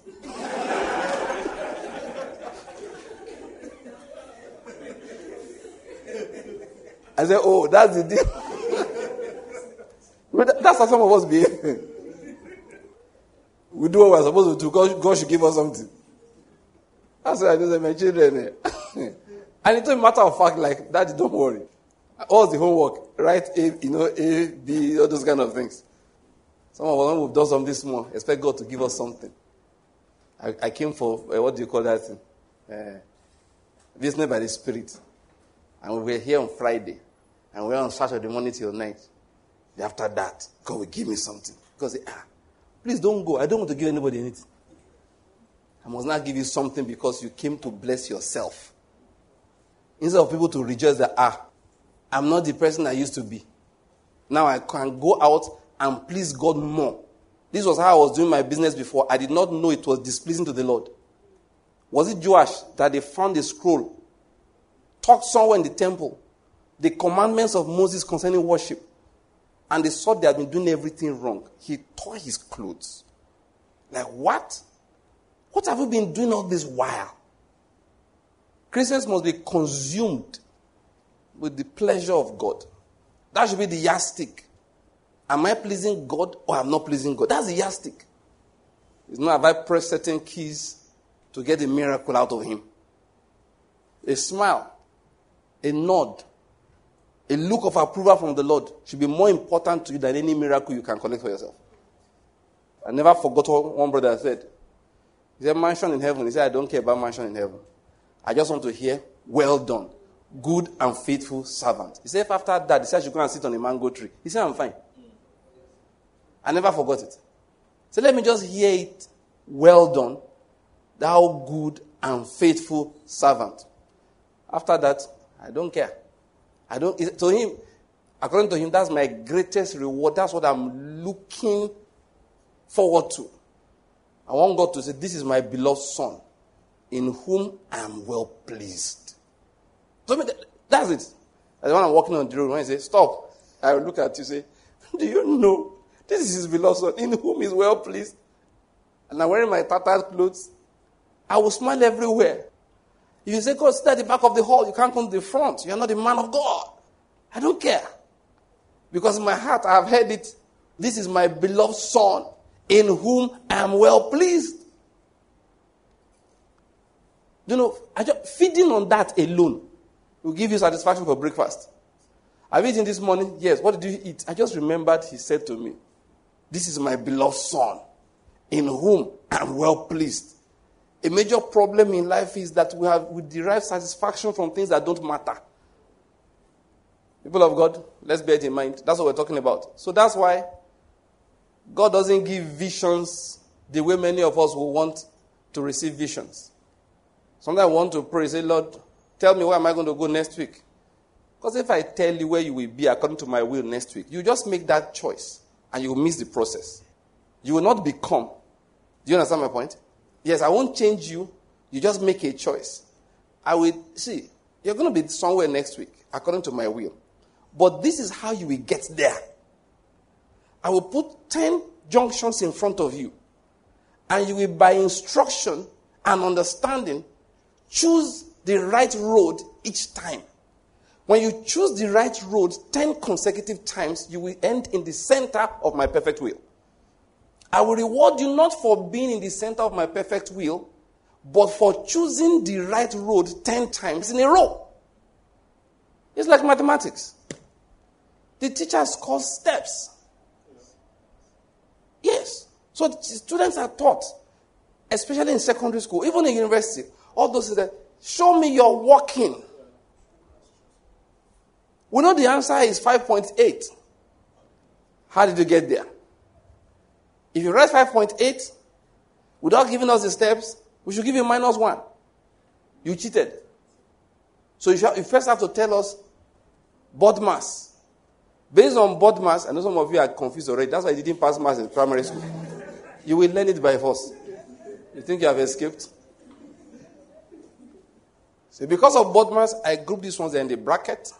I said, oh, that's the deal. That's how some of us behave. We do what we're supposed to do. God should give us something. That's what I do to my children. And it's a matter of fact, like, Daddy, don't worry. All the homework, write A, you know, A, B, all those kind of things. Some of us, we've done something small, expect God to give us something. I came for, what do you call that thing? Business by the Spirit. And we were here on Friday. And we were on Saturday morning till night. After that, God will give me something. Because, please don't go. I don't want to give anybody anything. I must not give you something because you came to bless yourself. Instead of people to rejoice that, I'm not the person I used to be. Now I can go out and please God more. This was how I was doing my business before. I did not know it was displeasing to the Lord. Was it Joash that they found a scroll? Talked somewhere in the temple. The commandments of Moses concerning worship. And they saw they had been doing everything wrong. He tore his clothes. Like, what? What have we been doing all this while? Christians must be consumed with the pleasure of God. That should be the yardstick. Am I pleasing God or am I not pleasing God? That's the yardstick. It's not have I pressed certain keys to get a miracle out of him. A smile, a nod, a look of approval from the Lord should be more important to you than any miracle you can collect for yourself. I never forgot what one brother said. He said, mansion in heaven. He said, I don't care about mansion in heaven. I just want to hear, well done, good and faithful servant. He said, if after that, he said, I should go and sit on a mango tree. He said, I'm fine. I never forgot it. So let me just hear it, well done, thou good and faithful servant. After that, I don't care. To him, according to him, that's my greatest reward. That's what I'm looking forward to. I want God to say, this is my beloved son, in whom I am well pleased. So that's it. And when I'm walking on the road, when I say, stop, I will look at you and say, do you know this is his beloved son, in whom he is well pleased? And I'm wearing my tattered clothes. I will smile everywhere. If you say, God, sit at the back of the hall, you can't come to the front. You are not a man of God. I don't care. Because in my heart, I have heard it. This is my beloved son, in whom I am well pleased. You know, feeding on that alone will give you satisfaction for breakfast. I've eaten this morning. Yes, what did you eat? I just remembered he said to me, this is my beloved son, in whom I am well pleased. A major problem in life is that we derive satisfaction from things that don't matter. People of God, let's bear it in mind. That's what we're talking about. So that's why God doesn't give visions the way many of us will want to receive visions. Sometimes I want to pray, say, Lord, tell me where am I going to go next week? Because if I tell you where you will be according to my will next week, you just make that choice and you will miss the process. You will not become. Do you understand my point? Yes, I won't change you. You just make a choice. You're going to be somewhere next week, according to my will. But this is how you will get there. I will put 10 junctions in front of you. And you will, by instruction and understanding, choose the right road each time. When you choose the right road 10 consecutive times, you will end in the center of my perfect will. I will reward you not for being in the center of my perfect will, but for choosing the right road 10 times in a row. It's like mathematics. The teacher scores steps. Yes. So students are taught, especially in secondary school, even in university, all those things that show me your walking. We know the answer is 5.8. How did you get there? If you write 5.8 without giving us the steps, we should give you -1. You cheated. So you first have to tell us board mass. Based on board mass, I know some of you are confused already. That's why you didn't pass mass in primary school. You will learn it by force. You think you have escaped? So because of board mass, I group these ones in the bracket.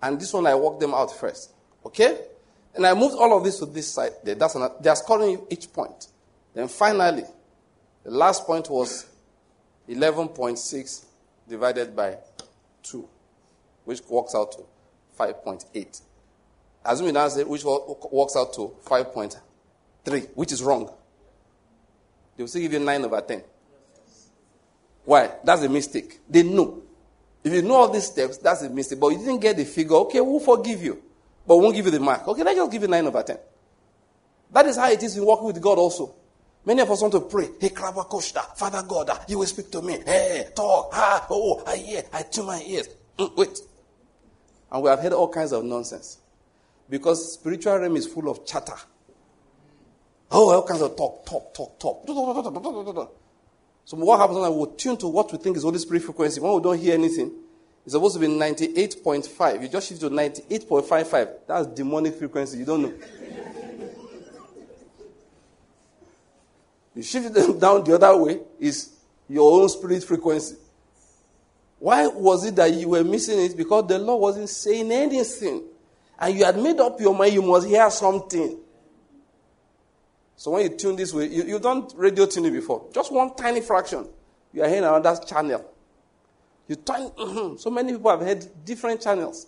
And this one, I worked them out first. Okay? And I moved all of this to this side. That's another, they are scoring each point. Then finally, the last point was 11.6 divided by 2, which works out to 5.8. As we now say, which works out to 5.3, which is wrong. They will still give you 9/10. Why? That's a mistake. They know. If you know all these steps, that's a mistake. But you didn't get the figure, okay, we'll forgive you. But won't give you the mark. Okay, let's just give you 9/10. That is how it is in working with God also. Many of us want to pray. Hey, Krabakoshta, Father God, you will speak to me. Hey, talk. Ah, oh, I hear. I tune my ears. Wait. And we have heard all kinds of nonsense. Because spiritual realm is full of chatter. Oh, all kinds of talk. So what happens when we tune to what we think is Holy Spirit frequency? When we don't hear anything, it's supposed to be 98.5. You just shift to 98.55. That's demonic frequency. You don't know. You shift them down the other way, is your own spirit frequency. Why was it that you were missing it? Because the Lord wasn't saying anything. And you had made up your mind you must hear something. So when you tune this way, you don't radio tune it before. Just one tiny fraction. You are hearing another channel. You turn, so many people have heard different channels.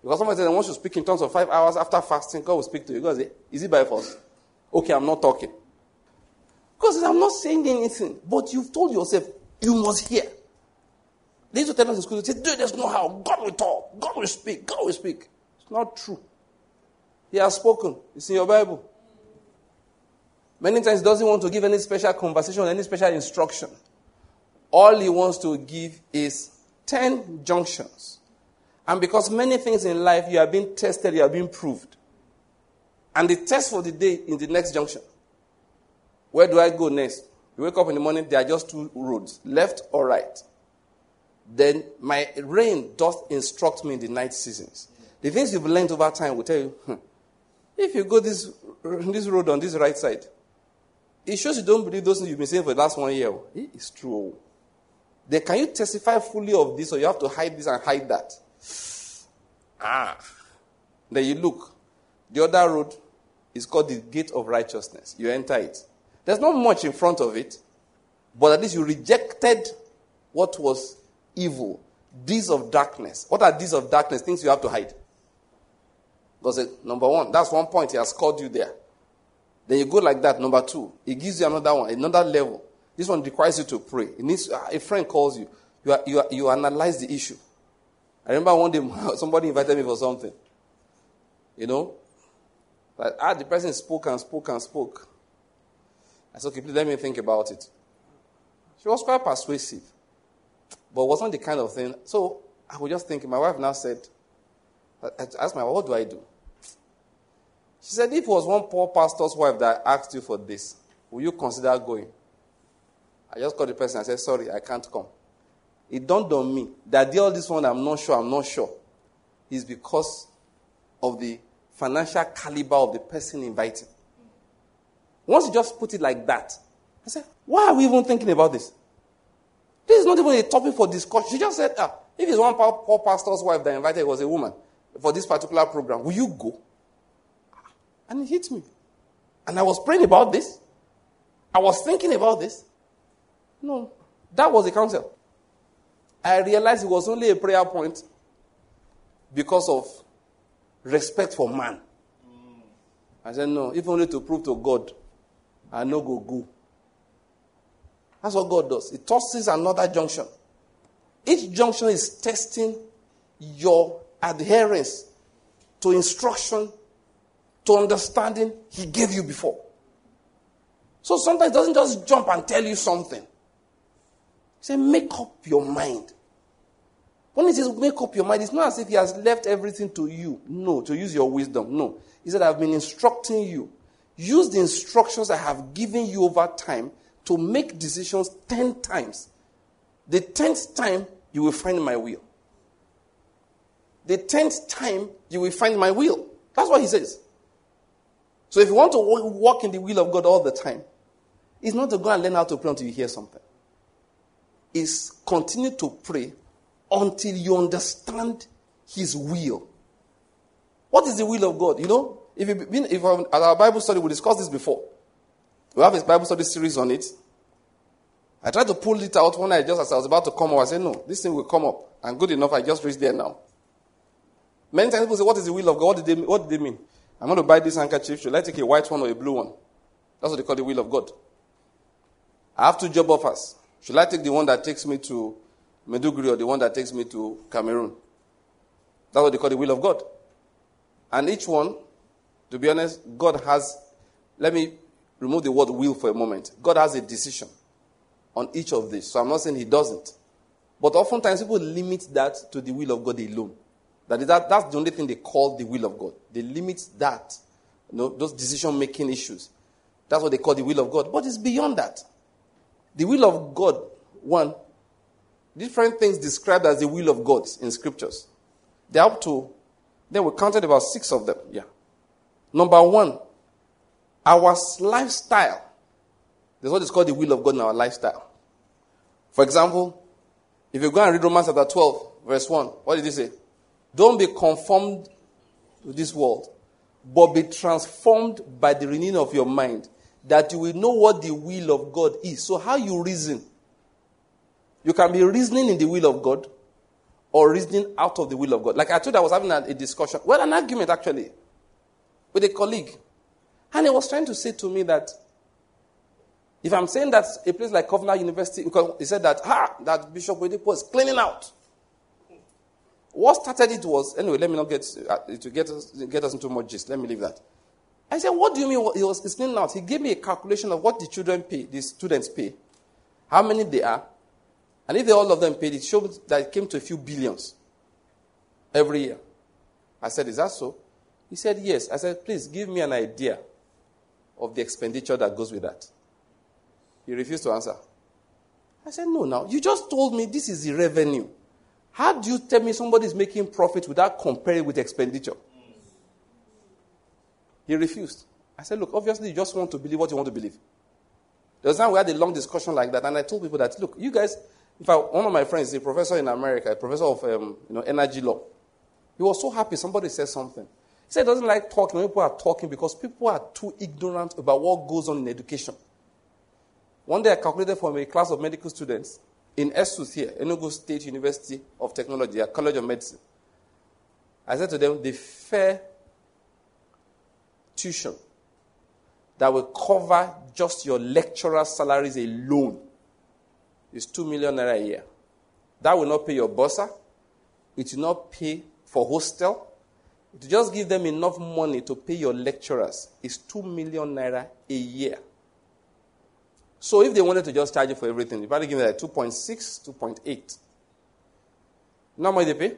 Because somebody said, once you speak in tongues of 5 hours after fasting, God will speak to you. God will say, is it by force? Okay, I'm not talking. Because I'm not saying anything. But you've told yourself, you must hear. They used to tell us in school, they say, dude, there's no how. God will talk. God will speak. God will speak. It's not true. He has spoken. It's in your Bible. Many times he doesn't want to give any special conversation, any special instruction. All he wants to give is 10 junctions. And because many things in life, you are being tested, you are being proved. And the test for the day is the next junction. Where do I go next? You wake up in the morning, there are just 2 roads, left or right. Then my rain doth instruct me in the night seasons. The things you've learned over time will tell you, if you go this road on this right side, it shows you don't believe those things you've been saying for the last 1 year. It's true. Then can you testify fully of this, or you have to hide this and hide that? Then you look. The other road is called the gate of righteousness. You enter it. There's not much in front of it, but at least you rejected what was evil, deeds of darkness. What are deeds of darkness? Things you have to hide. God said, number 1, that's one point. He has called you there. Then you go like that. Number 2, he gives you another one, another level. This one requires you to pray. It needs, a friend calls you. You analyze the issue. I remember one day somebody invited me for something. The person spoke. I said, okay, please let me think about it. She was quite persuasive, but it wasn't the kind of thing. So I was just thinking, my wife now said, I asked my wife, what do I do? She said, if it was one poor pastor's wife that asked you for this, will you consider going? I just called the person and said, sorry, I can't come. It dawned on me that all this one, I'm not sure, is because of the financial caliber of the person invited. Once you just put it like that, I said, why are we even thinking about this? This is not even a topic for discussion. She just said, if it's one poor pastor's wife that invited was a woman for this particular program, will you go? And it hit me. And I was praying about this. I was thinking about this. No, that was the counsel. I realized it was only a prayer point. because of respect for man. I said, no, if only to prove to God, I no go go. That's what God does. It tosses another junction. Each junction is testing your adherence to instruction, to understanding he gave you before. So sometimes it doesn't just jump and tell you something. Say, make up your mind. When he says make up your mind, it's not as if he has left everything to you. No, to use your wisdom. No. He said, I've been instructing you. Use the instructions I have given you over time to make decisions 10 times. The 10th time, you will find my will. The 10th time, you will find my will. That's what he says. So if you want to walk in the will of God all the time, it's not to go and learn how to pray until you hear something. It's continue to pray until you understand his will. What is the will of God? You know, if at our Bible study, we discussed this before. We have a Bible study series on it. I tried to pull it out when I just, as I was about to come up, I said, no, this thing will come up. And good enough, I just reached there now. Many times people say, what is the will of God? What did they mean? I'm going to buy this handkerchief. Should I take a white one or a blue one? That's what they call the will of God. I have 2 job offers. Should I take the one that takes me to Maiduguri or the one that takes me to Cameroon? That's what they call the will of God. And each one, to be honest, God has, let me remove the word will for a moment. God has a decision on each of these. So I'm not saying he doesn't. But oftentimes people limit that to the will of God alone. That's the only thing they call the will of God. They limit that, those decision-making issues. That's what they call the will of God. But it's beyond that. The will of God, one, different things described as the will of God in scriptures. They are up to, then we counted about 6 of them. Yeah. Number 1, our lifestyle. That's what is called the will of God in our lifestyle. For example, if you go and read Romans chapter 12, verse 1, what did he say? Don't be conformed to this world, but be transformed by the renewing of your mind, that you will know what the will of God is. So how you reason? You can be reasoning in the will of God or reasoning out of the will of God. Like I told you, I was having a discussion, well, an argument actually, with a colleague. And he was trying to say to me that if I'm saying that a place like Covenant University, because he said that, that Bishop Wedipo is cleaning out. What started it was, anyway, let me not get us into more gist. Let me leave that. I said, what do you mean he was explaining out? He gave me a calculation of what the students pay, how many they are, and if they all of them paid, it showed that it came to a few billions every year. I said, is that so? He said, yes. I said, please give me an idea of the expenditure that goes with that. He refused to answer. I said, no, now, you just told me this is the revenue. How do you tell me somebody is making profit without comparing with expenditure? He refused. I said, look, obviously you just want to believe what you want to believe. There was a time we had a long discussion like that, and I told people that, look, you guys, in fact, one of my friends, a professor in America, a professor of energy law, he was so happy somebody said something. He said he doesn't like talking when people are talking because people are too ignorant about what goes on in education. One day I calculated from a class of medical students, in Esus here, Enugu State University of Technology, a College of Medicine. I said to them, the fair tuition that will cover just your lecturer's salaries alone is 2 million naira a year. That will not pay your bursa. It will not pay for hostel. It will just give them enough money to pay your lecturers. It's 2 million naira a year. So if they wanted to just charge you for everything, you probably give them like 2.6, 2.8. You know how much they pay?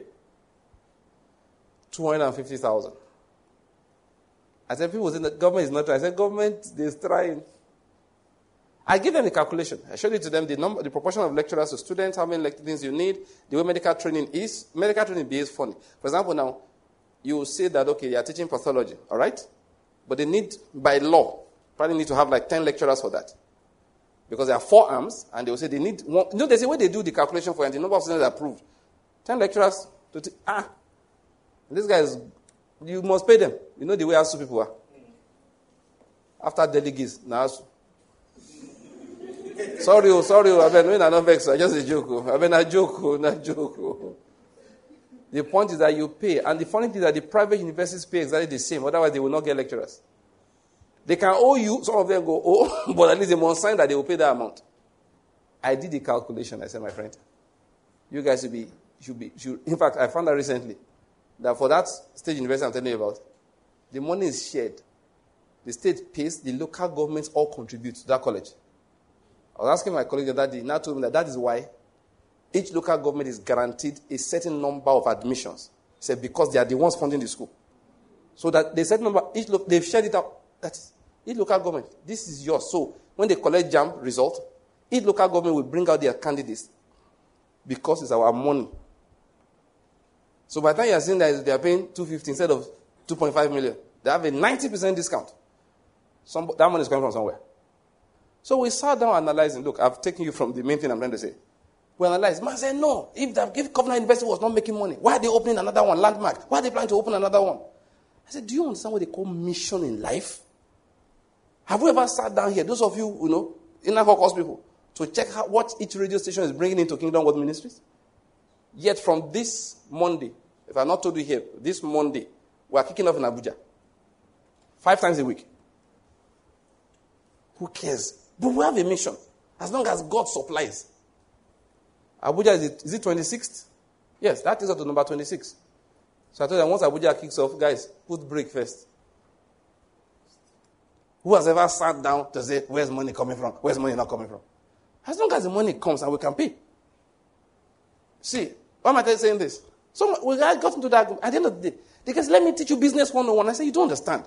250,000. I said, people say the government is not trying. I said, government is trying. I gave them the calculation. I showed it to them, the proportion of lecturers to students, how many things you need, the way medical training is. Medical training behaves funny. For example, now, you say that, okay, you are teaching pathology, all right? But they need, by law, probably need to have like 10 lecturers for that. Because there are 4 arms, and they will say they need one. You know, there's a way they do the calculation for, and the number of students approved. 10 lecturers to this guy is, you must pay them. You know the way ASU people are. After delegates, now ASU. sorry, I mean, I'm not vexed. I just a joke. I mean, a joke, not joke. The point is that you pay. And the funny thing is that the private universities pay exactly the same. Otherwise, they will not get lecturers. They can owe you. Some of them go, oh, but at least they must sign that they will pay that amount. I did the calculation. I said, my friend, you guys should be. In fact, I found out recently that for that state university I'm telling you about, the money is shared. The state pays, the local governments all contribute to that college. I was asking my colleague the other day, now told me that is why each local government is guaranteed a certain number of admissions. He said, because they are the ones funding the school. So that they said, number, they've shared it out. That is, each local government, this is yours. So when they collect JAMB result, each local government will bring out their candidates because it's our money. So by the time you are seeing that they are paying 250 instead of 2.5 million, they have a 90% discount. That money is coming from somewhere. So we sat down analyzing. Look, I've taken you from the main thing I'm trying to say. We analyzed. Man said, no, if Covenant University was not making money, why are they opening another one, Landmark? Why are they planning to open another one? I said, do you understand what they call mission in life? Have we ever sat down here, those of you who know, in our hospital, to check what each radio station is bringing into Kingdom World Ministries? Yet from this Monday, if I'm not told you here, this Monday, we are kicking off in Abuja. 5 times a week. Who cares? But we have a mission. As long as God supplies. Abuja, is it 26th? Yes, that is up to number 26. So I told them, once Abuja kicks off, guys, put break first. Who has ever sat down to say, where's money coming from? Where's money not coming from? As long as the money comes and we can pay. See, why am I saying this? So when I got into that, at the end of the day, they said, let me teach you business 101. I said, you don't understand.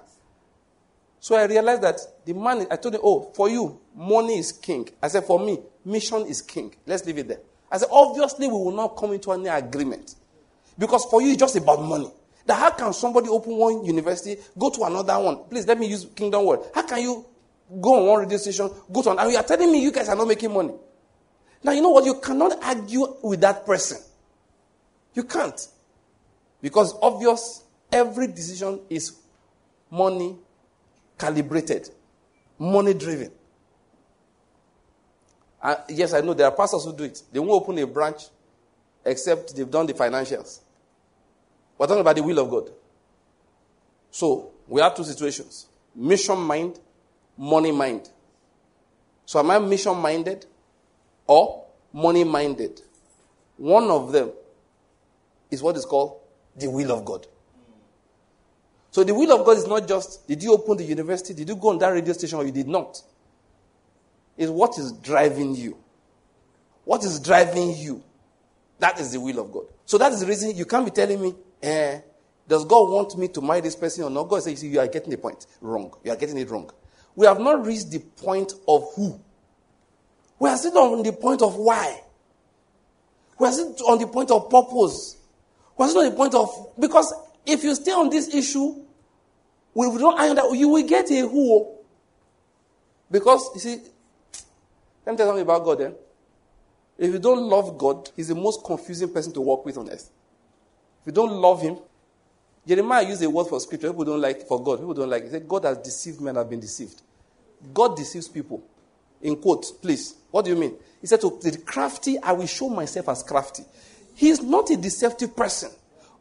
So I realized that the man, I told him, oh, for you, money is king. I said, for me, mission is king. Let's leave it there. I said, obviously, we will not come into any agreement. Because for you, it's just about money. That how can somebody open one university, go to another one? Please, let me use Kingdom World. How can you go on one radio station, go to another? You are telling me you guys are not making money. Now, you know what? You cannot argue with that person. You can't. Because obvious, every decision is money calibrated, money driven. Yes, I know there are pastors who do it. They won't open a branch except they've done the financials. We're talking about the will of God. So we have two situations. Mission mind, money mind. So am I mission minded or money minded? One of them is what is called the will of God. So the will of God is not just, did you open the university, did you go on that radio station or you did not? It's what is driving you. What is driving you? That is the will of God. So that is the reason you can't be telling me, does God want me to marry this person or not? God says, you are getting the point wrong. You are getting it wrong. We have not reached the point of who. We are still on the point of why. We are still on the point of purpose. We are still on the point of, because if you stay on this issue, we don't iron that, you will get a who. Because, you see, let me tell you something about God then. If you don't love God, he's the most confusing person to walk with on earth. If you don't love him, Jeremiah used a word for scripture, people don't like, for God, people don't like it. He said, God has deceived men, have been deceived. God deceives people. In quotes, please. What do you mean? He said, to the crafty, I will show myself as crafty. He is not a deceptive person.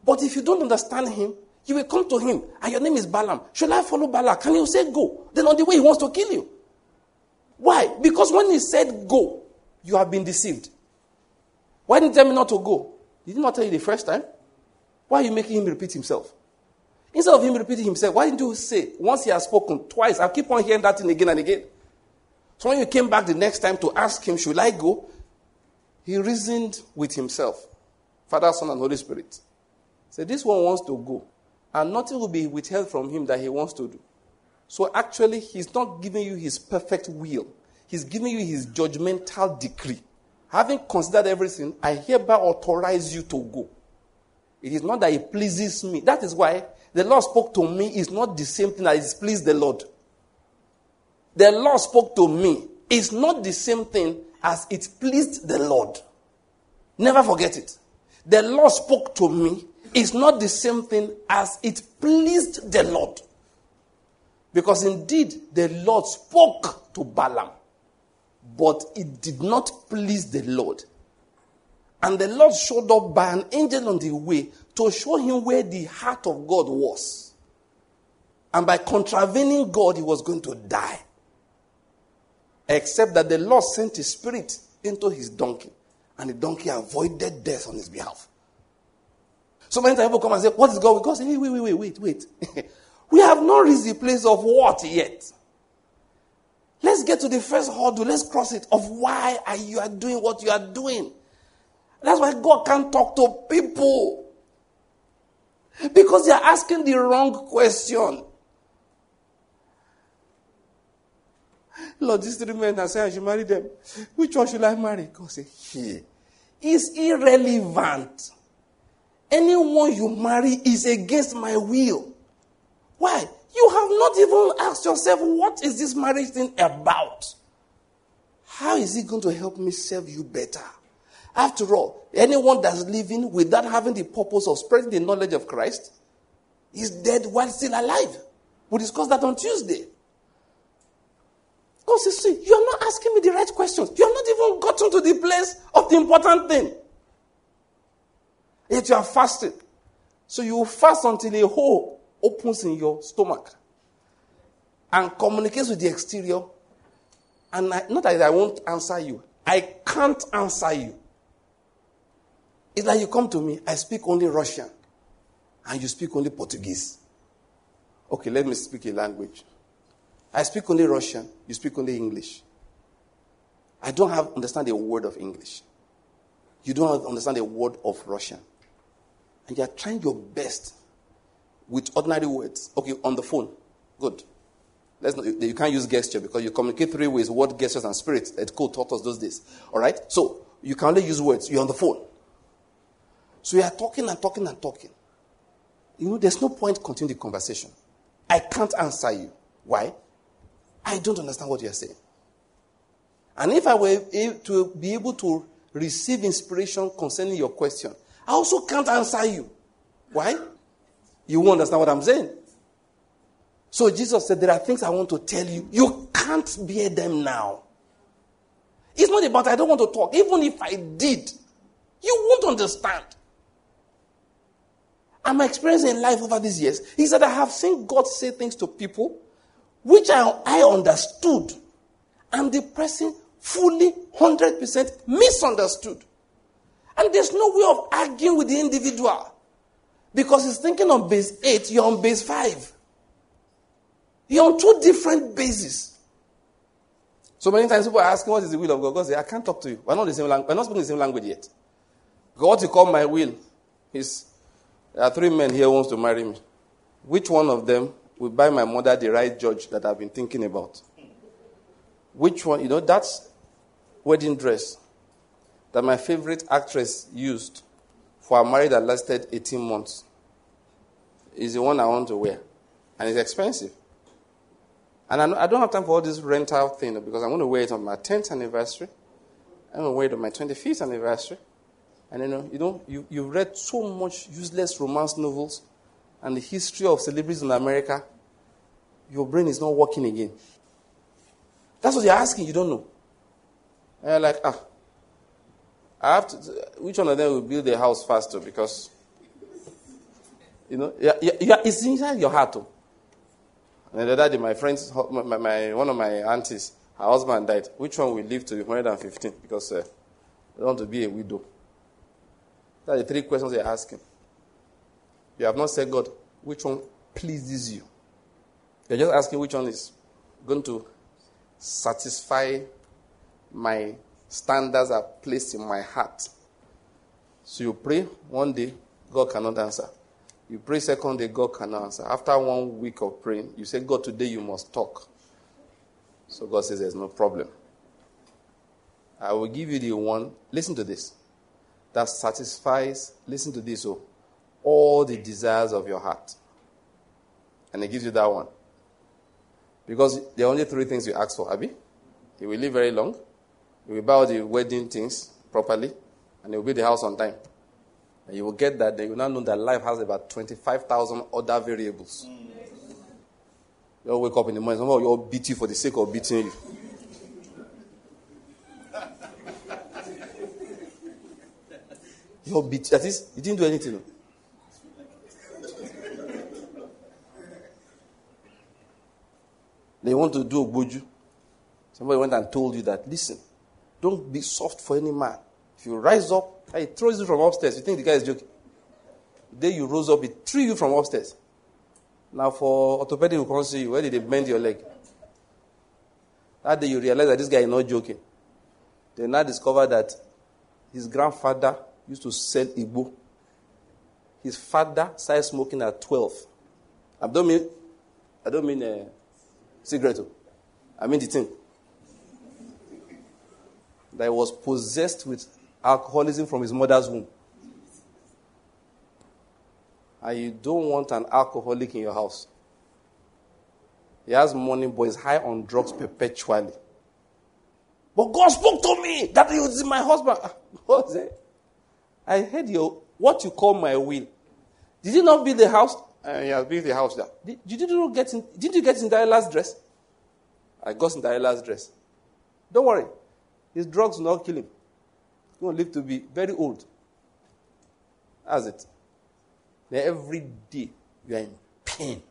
But if you don't understand him, you will come to him, and your name is Balaam. Should I follow Balak? Can you say go? Then on the way, he wants to kill you. Why? Because when he said go, you have been deceived. Why didn't he tell me not to go? Did he not tell you the first time? Why are you making him repeat himself? Instead of him repeating himself, why didn't you say, once he has spoken twice, I keep on hearing that thing again and again. So when you came back the next time to ask him, should I go? He reasoned with himself, Father, Son, and Holy Spirit. Say, this one wants to go, and nothing will be withheld from him that he wants to do. So actually, he's not giving you his perfect will. He's giving you his judgmental decree. Having considered everything, I hereby authorize you to go. It is not that it pleases me. That is why the Lord spoke to me is not the same thing as it pleased the Lord. The Lord spoke to me is not the same thing as it pleased the Lord. Never forget it. The Lord spoke to me is not the same thing as it pleased the Lord. Because indeed, the Lord spoke to Balaam, but it did not please the Lord. And the Lord showed up by an angel on the way to show him where the heart of God was. And by contravening God, he was going to die. Except that the Lord sent his spirit into his donkey, and the donkey avoided death on his behalf. So many times people come and say, what is God? God says, hey, wait. We have not reached the place of what yet. Let's get to the first hurdle. Let's cross it of why you are doing what you are doing. That's why God can't talk to people. Because they are asking the wrong question. Lord, these three men are saying I should marry them. Which one should I marry? God said, here. It's irrelevant. Anyone you marry is against my will. Why? You have not even asked yourself, what is this marriage thing about? How is it going to help me serve you better? After all, anyone that's living without having the purpose of spreading the knowledge of Christ is dead while still alive. We discussed that on Tuesday. God says, see, you are not asking me the right questions. You have not even gotten to the place of the important thing. Yet you are fasting. So you will fast until a hole opens in your stomach and communicates with the exterior. And not that I won't answer you. I can't answer you. It's like you come to me, I speak only Russian, and you speak only Portuguese. Okay, let me speak a language. I speak only Russian, you speak only English. I don't understand a word of English. You don't understand a word of Russian. And you are trying your best with ordinary words. Okay, on the phone. Good. You can't use gesture because you communicate three ways, word, gestures, and spirit. Ed Cole taught us those days. All right? So, you can only use words. You're on the phone. So, you are talking. You know, there's no point continuing the conversation. I can't answer you. Why? I don't understand what you're saying. And if I were to be able to receive inspiration concerning your question, I also can't answer you. Why? You won't understand what I'm saying. So Jesus said, there are things I want to tell you. You can't bear them now. It's not about I don't want to talk. Even if I did, you won't understand. And my experience in life over these years is that I have seen God say things to people which I understood, and the person fully 100% misunderstood. And there's no way of arguing with the individual. Because he's thinking on base 8, you're on base 5. You're on two different bases. So many times people are asking, what is the will of God? God says, I can't talk to you. We're not the same language. We're not speaking the same language yet. God, what you call my will is, there are three men here who wants to marry me. Which one of them will buy my mother the right judge that I've been thinking about? Which one? You know, that's wedding dress that my favorite actress used for a marriage that lasted 18 months is the one I want to wear. And it's expensive. And I don't have time for all this rental thing because I'm going to wear it on my 10th anniversary. I'm going to wear it on my 25th anniversary. And you've read so much useless romance novels and the history of celebrities in America. Your brain is not working again. That's what you're asking. You don't know. And you're like, I have to, which one of them will build the house faster? Because, it's inside your heart. Too. And the other day, one of my aunties, her husband died. Which one will live to be 115? Because I don't want to be a widow. That's the three questions you're asking. You have not said, God, which one pleases you? You're just asking which one is going to satisfy my standards are placed in my heart. So you pray one day, God cannot answer. You pray second day, God cannot answer. After 1 week of praying, you say, God, today you must talk. So God says, there's no problem. I will give you the one, listen to this, that satisfies, listen to this, oh, all the desires of your heart. And he gives you that one. Because there are only three things you ask for, Abi. You will live very long. You will buy all the wedding things properly, and you will build the house on time. And you will get that, then you will now know that life has about 25,000 other variables. You all wake up in the morning, somehow you all beat you for the sake of beating you. You all beat you. That is, you didn't do anything. They want to do Ogboju. Somebody went and told you that, listen, don't be soft for any man. If you rise up, and it throws you from upstairs. You think the guy is joking. The day you rose up, it threw you from upstairs. Now for orthopedic, who can't see you, where did they bend your leg? That day you realize that this guy is not joking. They now discover that his grandfather used to sell Igbo. His father started smoking at 12. I don't mean a cigarette. I mean the thing. That he was possessed with alcoholism from his mother's womb. And you don't want an alcoholic in your house. He has money, but he's high on drugs perpetually. But God spoke to me that he was my husband. God said, I heard what you call my will. Did you not build the house? He has built the house there. Did you get in Deliah's dress? I got in Deliah's dress. Don't worry. His drugs will not kill him. He will live to be very old. That's it. Now every day you are in pain.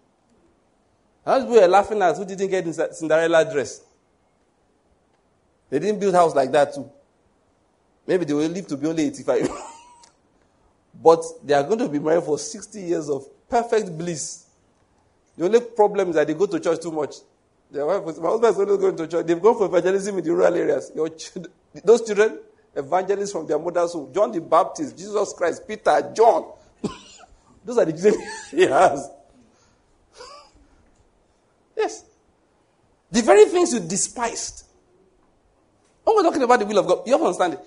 How many people are laughing at who didn't get in Cinderella dress? They didn't build house like that too. Maybe they will live to be only 85. But they are going to be married for 60 years of perfect bliss. The only problem is that they go to church too much. Their wife was, my husband is only going to church. They've gone for evangelism in the rural areas. Those children, evangelists from their mother's womb. John the Baptist, Jesus Christ, Peter, John. Those are the children he has. Yes. The very things you despised. When we're talking about the will of God, you have to understand it.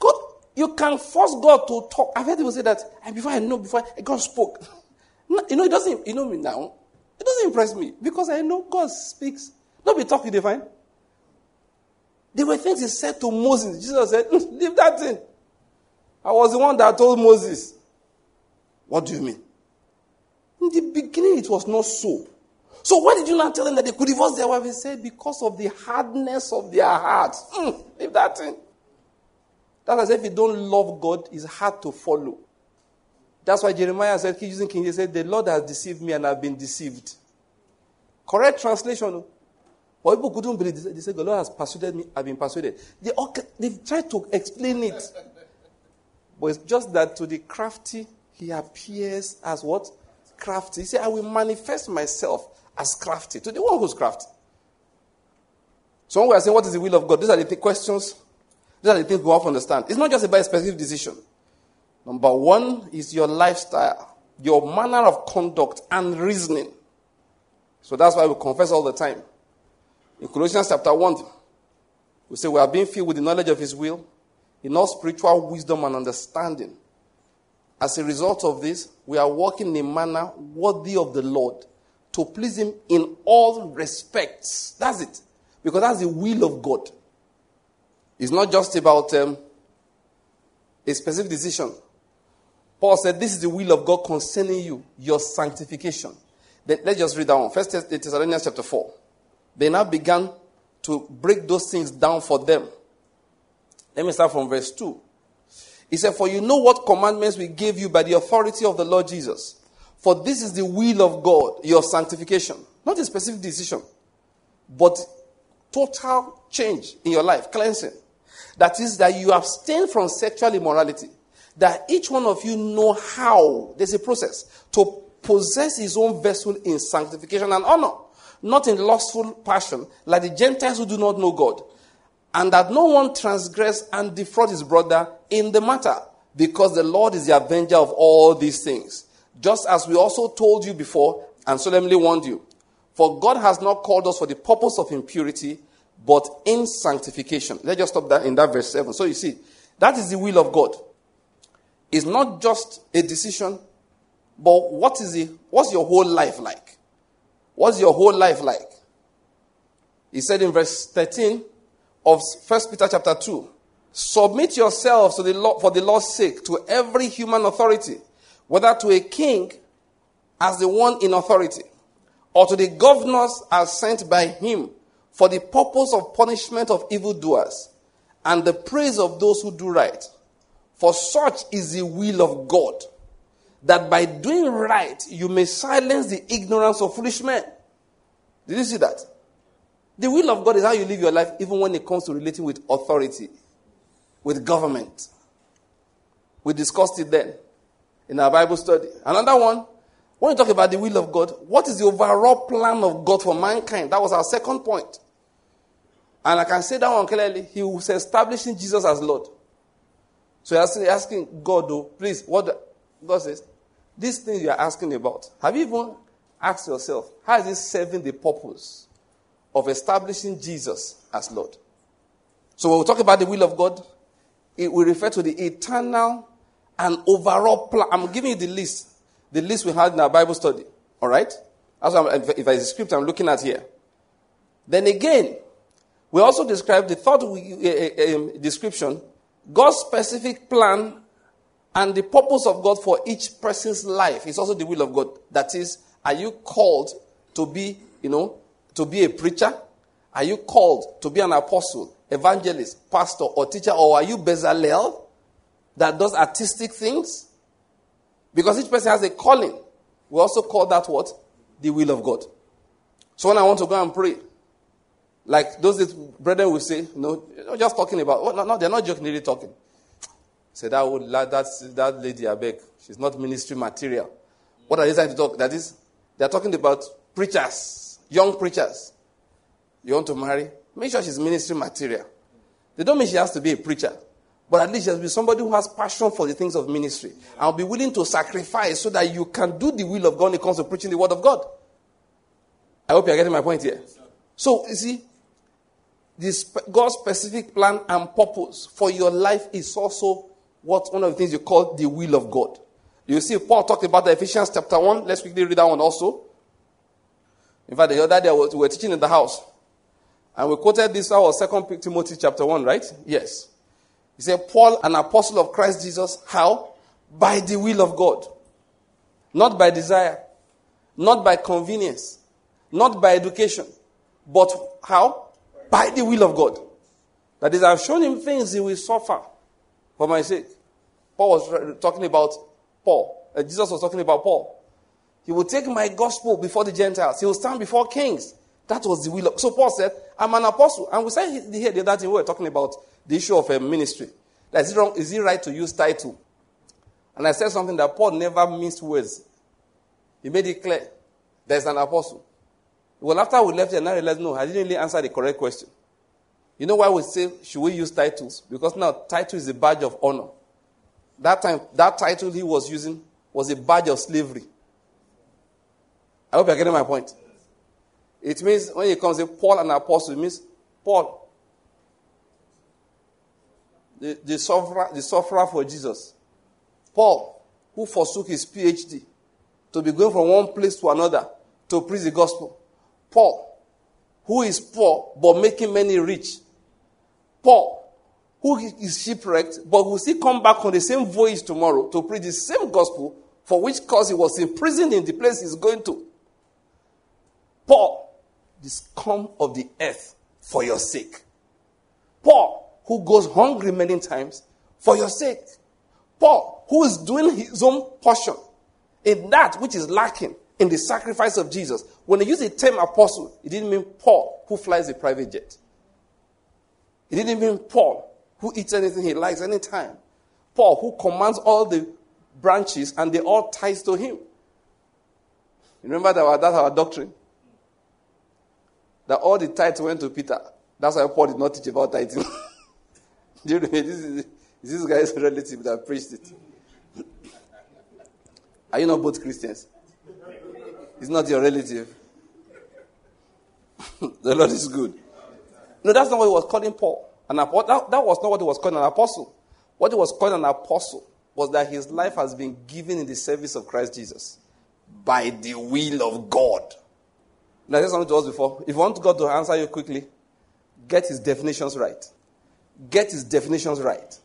God, you can force God to talk. I've heard people say that, and before I know, God spoke. It doesn't, now. It doesn't impress me, because I know God speaks. Don't be talking divine. There were things he said to Moses. Jesus said, leave that thing. I was the one that told Moses. What do you mean? In the beginning, it was not so. So why did you not tell them that they could divorce their wife? He said, because of the hardness of their hearts. Leave that thing. That's as if you don't love God, it's hard to follow. That's why Jeremiah said, keep using King James, said, the Lord has deceived me and I've been deceived. Correct translation. But people couldn't believe it. They said, the Lord has persuaded me, I've been persuaded. They've tried to explain it. But it's just that to the crafty, he appears as what? Crafty. He said, I will manifest myself as crafty. To the one who's crafty. So when we are saying, what is the will of God? These are the questions. These are the things we have to understand. It's not just about a specific decision. Number one is your lifestyle, your manner of conduct and reasoning. So that's why we confess all the time. In Colossians chapter 1, we say we are being filled with the knowledge of his will, in all spiritual wisdom and understanding. As a result of this, we are walking in a manner worthy of the Lord, to please him in all respects. That's it. Because that's the will of God. It's not just about a specific decision. Paul said, this is the will of God concerning you, your sanctification. Let's just read that one. 1 Thessalonians chapter 4. They now began to break those things down for them. Let me start from verse 2. He said, for you know what commandments we gave you by the authority of the Lord Jesus. For this is the will of God, your sanctification. Not a specific decision, but total change in your life, cleansing. That is that you abstain from sexual immorality. That each one of you know how, there's a process, to possess his own vessel in sanctification and honor, not in lustful passion, like the Gentiles who do not know God, and that no one transgress and defraud his brother in the matter, because the Lord is the avenger of all these things, just as we also told you before and solemnly warned you. For God has not called us for the purpose of impurity, but in sanctification. Let's just stop that in that verse 7. So you see, that is the will of God. It's not just a decision, but what's your whole life like? What's your whole life like? He said in verse 13 of 1 Peter chapter 2, submit yourselves to the Lord, for the Lord's sake, to every human authority, whether to a king as the one in authority, or to the governors as sent by him, for the purpose of punishment of evildoers, and the praise of those who do right. For such is the will of God, that by doing right you may silence the ignorance of foolish men. Did you see that? The will of God is how you live your life, even when it comes to relating with authority, with government. We discussed it then in our Bible study. Another one, when you talk about the will of God, what is the overall plan of God for mankind? That was our second point. And I can say that one clearly. He was establishing Jesus as Lord. So you're asking God, though, please, God says, these things you are asking about, have you even asked yourself, how is it serving the purpose of establishing Jesus as Lord? So when we talk about the will of God, it will refer to the eternal and overall plan. I'm giving you the list we had in our Bible study. All right? That's what if it's a script I'm looking at here. Then again, we also describe the third description, God's specific plan and the purpose of God for each person's life is also the will of God. That is, are you called to be, to be a preacher? Are you called to be an apostle, evangelist, pastor, or teacher? Or are you Bezalel that does artistic things? Because each person has a calling. We also call that what? The will of God. So when I want to go and pray, like those brethren will say, just talking about, they're not jokingly talking. Say, that lady Abeg, she's not ministry material. What are they trying to talk? That is, they're talking about preachers, young preachers. You want to marry? Make sure she's ministry material. They don't mean she has to be a preacher. But at least she has to be somebody who has passion for the things of ministry. And will be willing to sacrifice so that you can do the will of God when it comes to preaching the word of God. I hope you're getting my point here. So, you see, God's specific plan and purpose for your life is also what one of the things you call the will of God. You see, Paul talked about the Ephesians chapter 1. Let's quickly read that one also. In fact, the other day we were teaching in the house. And we quoted this out of 2 Timothy chapter 1, right? Yes. He said, Paul, an apostle of Christ Jesus, how? By the will of God. Not by desire. Not by convenience. Not by education. But how? By the will of God. That is, I've shown him things he will suffer for my sake. Jesus was talking about Paul. He will take my gospel before the Gentiles. He will stand before kings. That was the will of God. So Paul said, I'm an apostle. And we said here the other day we were talking about the issue of a ministry. That is it right to use title? And I said something that Paul never missed words. He made it clear. There's an apostle. Well, after we left here, I realized, no, I didn't really answer the correct question. You know why we say, should we use titles? Because now title is a badge of honor. That time, that title he was using was a badge of slavery. I hope you're getting my point. It means, when it comes to Paul an apostle, it means Paul, the sufferer for Jesus. Paul, who forsook his PhD to be going from one place to another to preach the gospel. Paul, who is poor but making many rich. Paul, who is shipwrecked, but will still come back on the same voyage tomorrow to preach the same gospel, for which cause he was imprisoned in the place he's going to. Paul, the scum of the earth, for your sake. Paul, who goes hungry many times, for your sake. Paul, who is doing his own portion in that which is lacking in the sacrifice of Jesus. When he used the term apostle, it didn't mean Paul, who flies a private jet. It didn't mean Paul, who eats anything he likes anytime. Paul, who commands all the branches and they all ties to him. Remember that's our doctrine? That all the tithes went to Peter. That's why Paul did not teach about tithing. This guy's relative that preached it. Are you not both Christians? He's not your relative. The Lord is good. No, that's not what he was calling Paul. That was not what he was calling an apostle. What he was calling an apostle was that his life has been given in the service of Christ Jesus by the will of God. Now, I said something to us before. If you want God to answer you quickly, get his definitions right. Get his definitions right.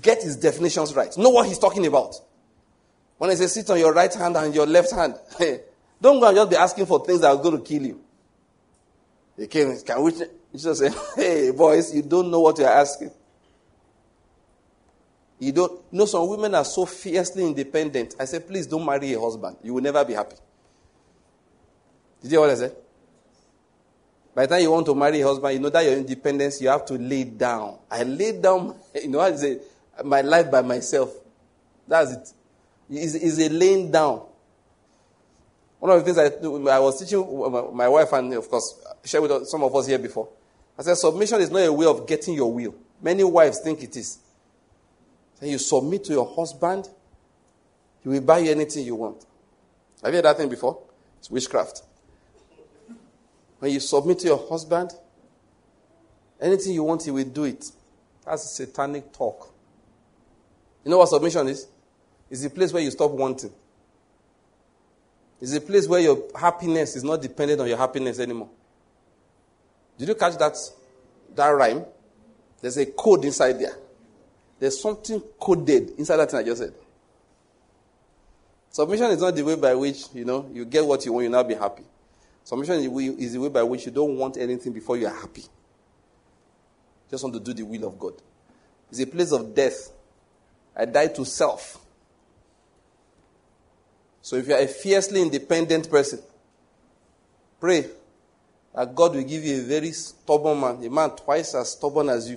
Get his definitions right. Know what he's talking about. When he says sit on your right hand and your left hand, don't go and just be asking for things that are going to kill you. They came, can we... You just say, hey, boys, you don't know what you're asking. You don't know, some women are so fiercely independent. I say, please don't marry a husband. You will never be happy. Did you hear what I said? By the time you want to marry a husband, you know that your independence, you have to lay down. I laid down, my life by myself. That's it. It's a laying down. One of the things I was teaching my wife, and of course, shared with some of us here before. I said, submission is not a way of getting your will. Many wives think it is. So you submit to your husband, he will buy you anything you want. Have you heard that thing before? It's witchcraft. When you submit to your husband, anything you want, he will do it. That's satanic talk. You know what submission is? It's the place where you stop wanting. It's a place where your happiness is not dependent on your happiness anymore. Did you catch that rhyme? There's a code inside there. There's something coded inside that thing I just said. Submission is not the way by which, you get what you want, you'll not be happy. Submission is the way by which you don't want anything before you are happy. Just want to do the will of God. It's a place of death. I die to self. So if you are a fiercely independent person, pray that God will give you a very stubborn man, a man twice as stubborn as you.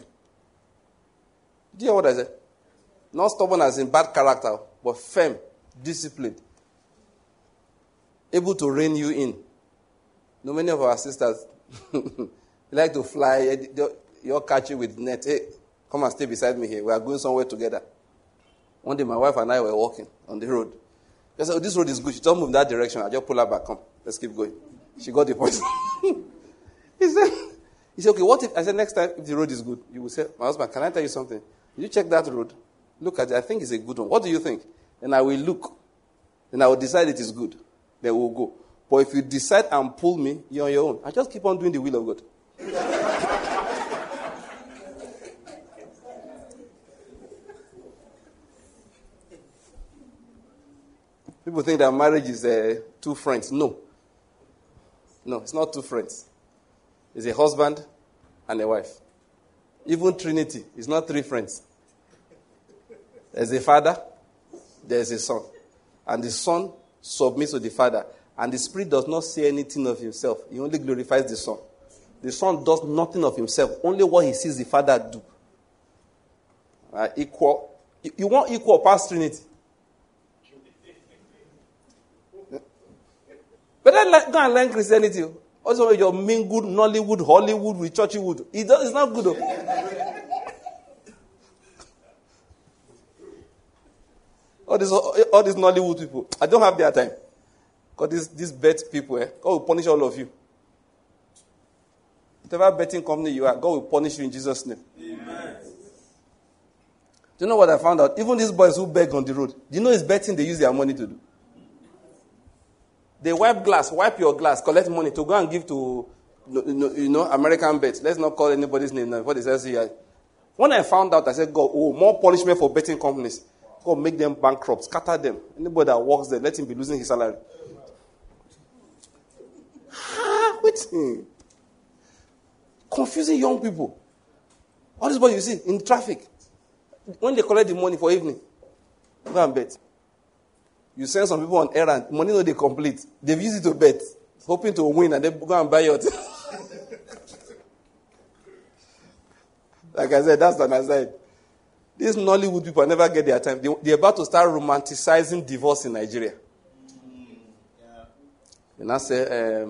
Do you hear what I said? Not stubborn as in bad character, but firm, disciplined, able to rein you in. No, many of our sisters like to fly. They'll catch you with net. Hey, come and stay beside me here. We are going somewhere together. One day my wife and I were walking on the road. I said, this road is good. She don't move in that direction. I just pull her back. Come, let's keep going. She got the point. He said, okay, what if, I said, next time, if the road is good, you will say, my husband, can I tell you something? You check that road. Look at it. I think it's a good one. What do you think? Then I will look. Then I will decide it is good. Then we'll go. But if you decide and pull me, you're on your own. I just keep on doing the will of God. People think that marriage is two friends. No, it's not two friends. It's a husband and a wife. Even Trinity is not three friends. There's a father, there's a son. And the son submits to the father. And the spirit does not say anything of himself. He only glorifies the son. The son does nothing of himself. Only what he sees the father do. Equal. You want equal past Trinity. But go and learn Christianity. Also, you're mingled Nollywood, Hollywood with Churchwood. It's not good. All these Nollywood people. I don't have their time. Because these bet people, God will punish all of you. Whatever betting company you are, God will punish you in Jesus' name. Amen. Do you know what I found out? Even these boys who beg on the road, do you know it's betting they use their money to do? They wipe your glass, collect money to go and give to, American bets. Let's not call anybody's name now. What is SCI? When I found out, I said, God, more punishment for betting companies. God, make them bankrupt, scatter them. Anybody that works there, let him be losing his salary. Wait. Confusing young people. All this what you see in traffic. When they collect the money for evening, go and bet. You send some people on errand, money no they complete. They've used it to bet, hoping to win, and they go and buy it. Like I said, that's an aside. These Nollywood people never get their time. They're about to start romanticizing divorce in Nigeria. Yeah. And I say,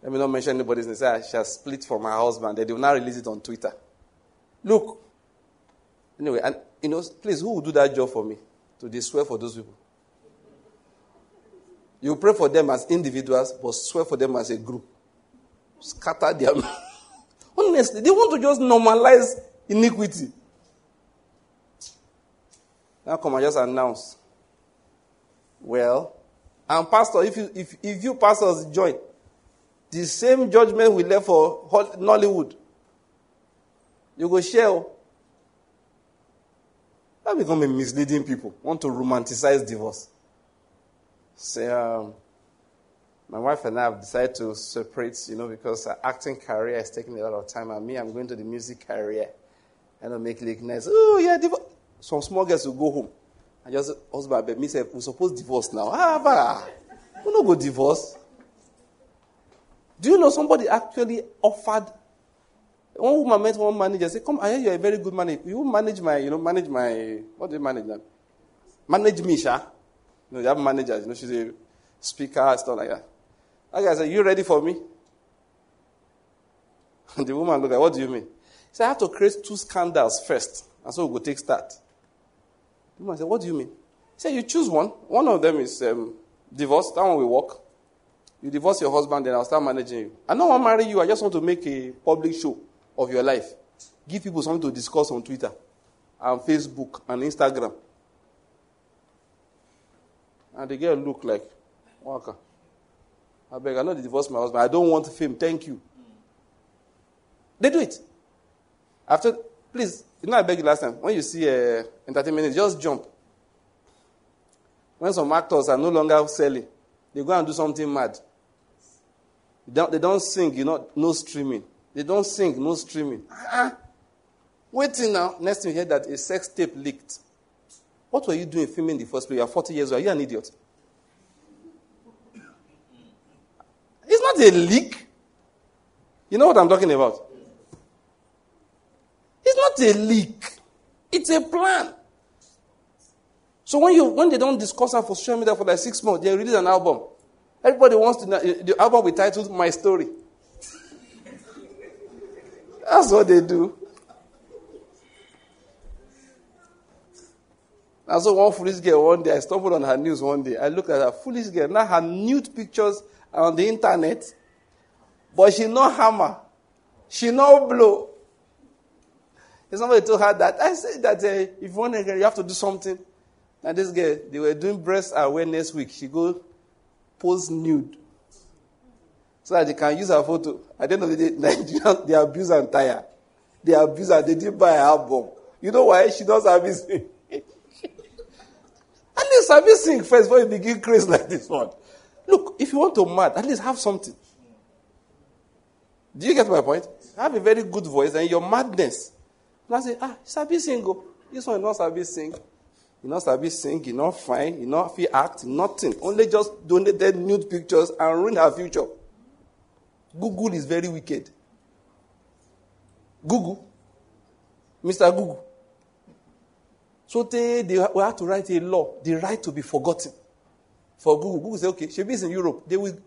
let me not mention anybody's name. Say, I shall split from my husband. They will not release it on Twitter. Look. Anyway, and please, who will do that job for me? They swear for those people. You pray for them as individuals, but swear for them as a group. Scatter their money. Honestly, they want to just normalize iniquity. Now come and just announce. Well, and pastor, if you pastors join, the same judgment we left for Nollywood, you go share. That become a misleading people. Want to romanticize divorce. Say, my wife and I have decided to separate, because her acting career is taking a lot of time. And me, I'm going to the music career. I don't make it nice. Oh, yeah, divorce. Some small girls will go home. And just, husband, babe, me say, we're supposed to divorce now. We're not going to divorce. Do you know somebody actually offered? One woman met one manager, said, "Come, I hear you're a very good manager. You manage my, what do you manage that? Manage me, sha. You have managers, she's a speaker, stuff like that." That guy said, "You ready for me?" And the woman looked at, "What do you mean?" He said, "I have to create two scandals first, and so we'll go take start." The woman said, "What do you mean?" He said, "You choose one. One of them is divorce. That one will work. You divorce your husband, then I'll start managing you. I don't want to marry you. I just want to make a public show of your life. Give people something to discuss on Twitter and Facebook and Instagram." And the girl looked like, "Waka. I beg, I'm not divorce my husband. I don't want fame. Thank you." They do it. After, please, I beg you last time, when you see entertainment, just jump. When some actors are no longer selling, they go and do something mad. They don't sing, no streaming. They don't sing, no streaming. Waiting now. Next thing you hear that a sex tape leaked. What were you doing filming in the first place? You are 40 years old. Are you an idiot? It's not a leak. You know what I'm talking about? It's not a leak. It's a plan. So when they don't discuss and for social media for like 6 months, they release an album. Everybody wants to know. The album will be titled "My Story." That's what they do. And so one foolish girl one day, I stumbled on her news one day. I looked at her, foolish girl. Now her nude pictures are on the internet. But she no hammer. She no blow. And somebody told her that. I said that if you want a girl, you have to do something. And this girl, they were doing breast awareness week. She go post nude. So that they can use her photo. At the end of the day, Nigerians, they abuse and tire. They abuse her. They didn't buy an album. You know why? She does service. At least have you sing first before you begin crazy like this one. Look, if you want to mad, at least have something. Do you get my point? Have a very good voice and your madness. And I say, sabi single. This one is not sabi sing. You not sabi sing, you not fine, you not feel act, nothing. Only just donated nude pictures and ruin her future. Google is very wicked. Google. Mr. Google. So they will have to write a law, the right to be forgotten. For Google. Google says, okay, she is in Europe. They will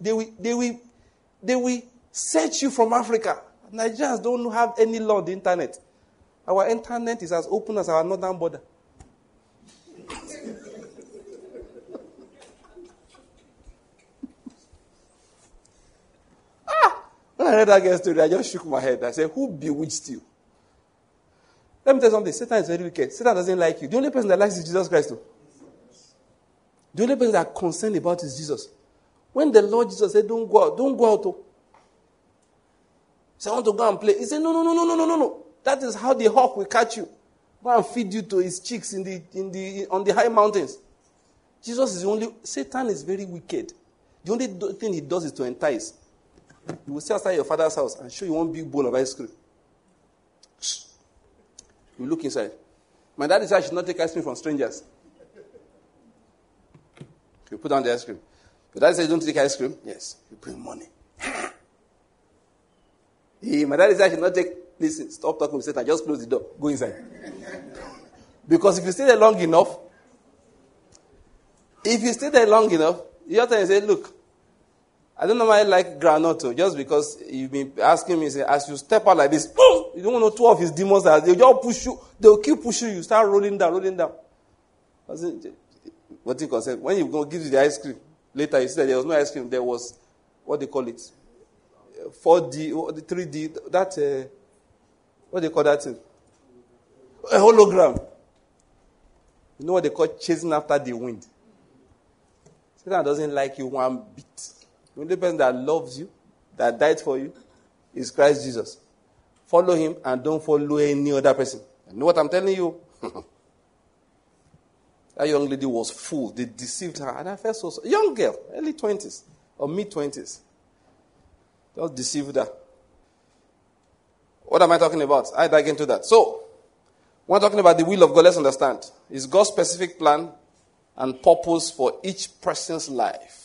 search you from Africa. Nigerians don't have any law on the internet. Our internet is as open as our northern border. When I read that girl's story, I just shook my head. I said, who bewitched you? Let me tell you something. Satan is very wicked. Satan doesn't like you. The only person that likes you is Jesus Christ. Though. The only person that's concerned about is Jesus. When the Lord Jesus said, don't go out. Oh. So I want to go and play. He said, no. That is how the hawk will catch you. Go and feed you to his chicks on the high mountains. Jesus is the only... Satan is very wicked. The only thing he does is to entice. He will sit outside your father's house and show you one big bowl of ice cream. You look inside. My daddy said I should not take ice cream from strangers. You put down the ice cream. Your daddy said you don't take ice cream. Yes, you bring money. My daddy said I should not take... Listen, stop talking with Satan. Just close the door. Go inside. Because if you stay there long enough, you have to say, look, I don't normally like granito, just because you've been asking me, say, as you step out like this, boom, you don't know two of his demons, they'll just push you, they'll keep pushing you, start rolling down. What do you call it? When you go give you the ice cream, later you see that there was no ice cream, there was, what they call it? 4D, 3D, that... What do they call that thing? A hologram. You know what they call chasing after the wind? Satan doesn't like you one bit. The only person that loves you, that died for you, is Christ Jesus. Follow him and don't follow any other person. You know what I'm telling you? That young lady was fooled. They deceived her. And I felt so sorry. Young girl, early 20s or mid-20s. Just deceived her. What am I talking about? I dig into that. So, when talking about the will of God, let's understand. It's God's specific plan and purpose for each person's life.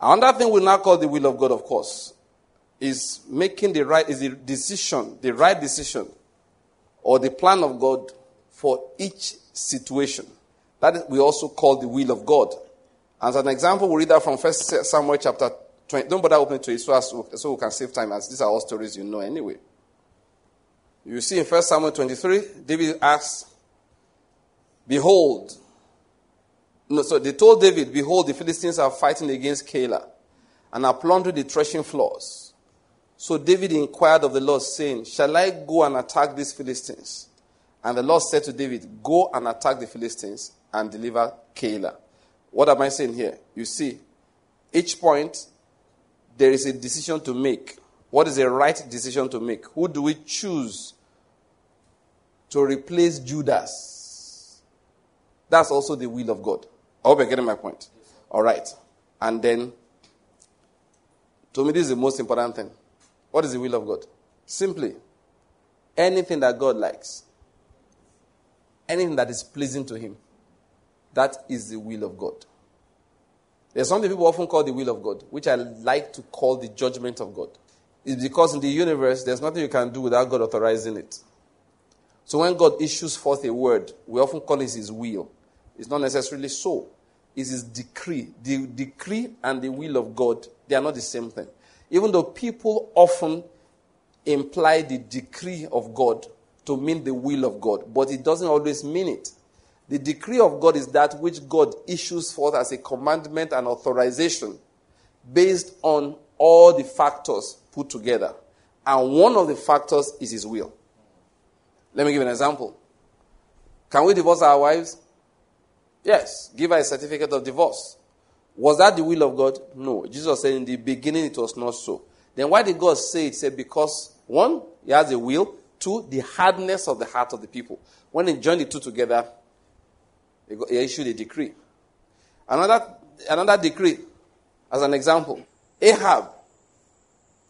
Another thing we now call the will of God, of course, is making the right decision, or the plan of God for each situation. That we also call the will of God. As an example, we read that from 1 Samuel chapter 20. Don't bother opening to it so we can save time, as these are all stories you know anyway. You see in 1 Samuel 23, David asks, they told David, "Behold, the Philistines are fighting against Keilah and are plundering the threshing floors. So David inquired of the Lord, saying, Shall I go and attack these Philistines? And the Lord said to David, Go and attack the Philistines and deliver Keilah." What am I saying here? You see, each point, there is a decision to make. What is the right decision to make? Who do we choose to replace Judas? That's also the will of God. I hope you're getting my point. All right. And then, to me, this is the most important thing. What is the will of God? Simply, anything that God likes. Anything that is pleasing to him, that is the will of God. There's something people often call the will of God, which I like to call the judgment of God. It's because in the universe, there's nothing you can do without God authorizing it. So when God issues forth a word, we often call it his will. It's not necessarily so. It's his decree. The decree and the will of God, they are not the same thing. Even though people often imply the decree of God to mean the will of God, but it doesn't always mean it. The decree of God is that which God issues forth as a commandment and authorization based on all the factors put together. And one of the factors is his will. Let me give an example. Can we divorce our wives? Yes. Give her a certificate of divorce. Was that the will of God? No. Jesus said in the beginning it was not so. Then why did God say it? He said because, one, he has a will. Two, the hardness of the heart of the people. When they joined the two together, they issued a decree. Another decree, as an example, Ahab.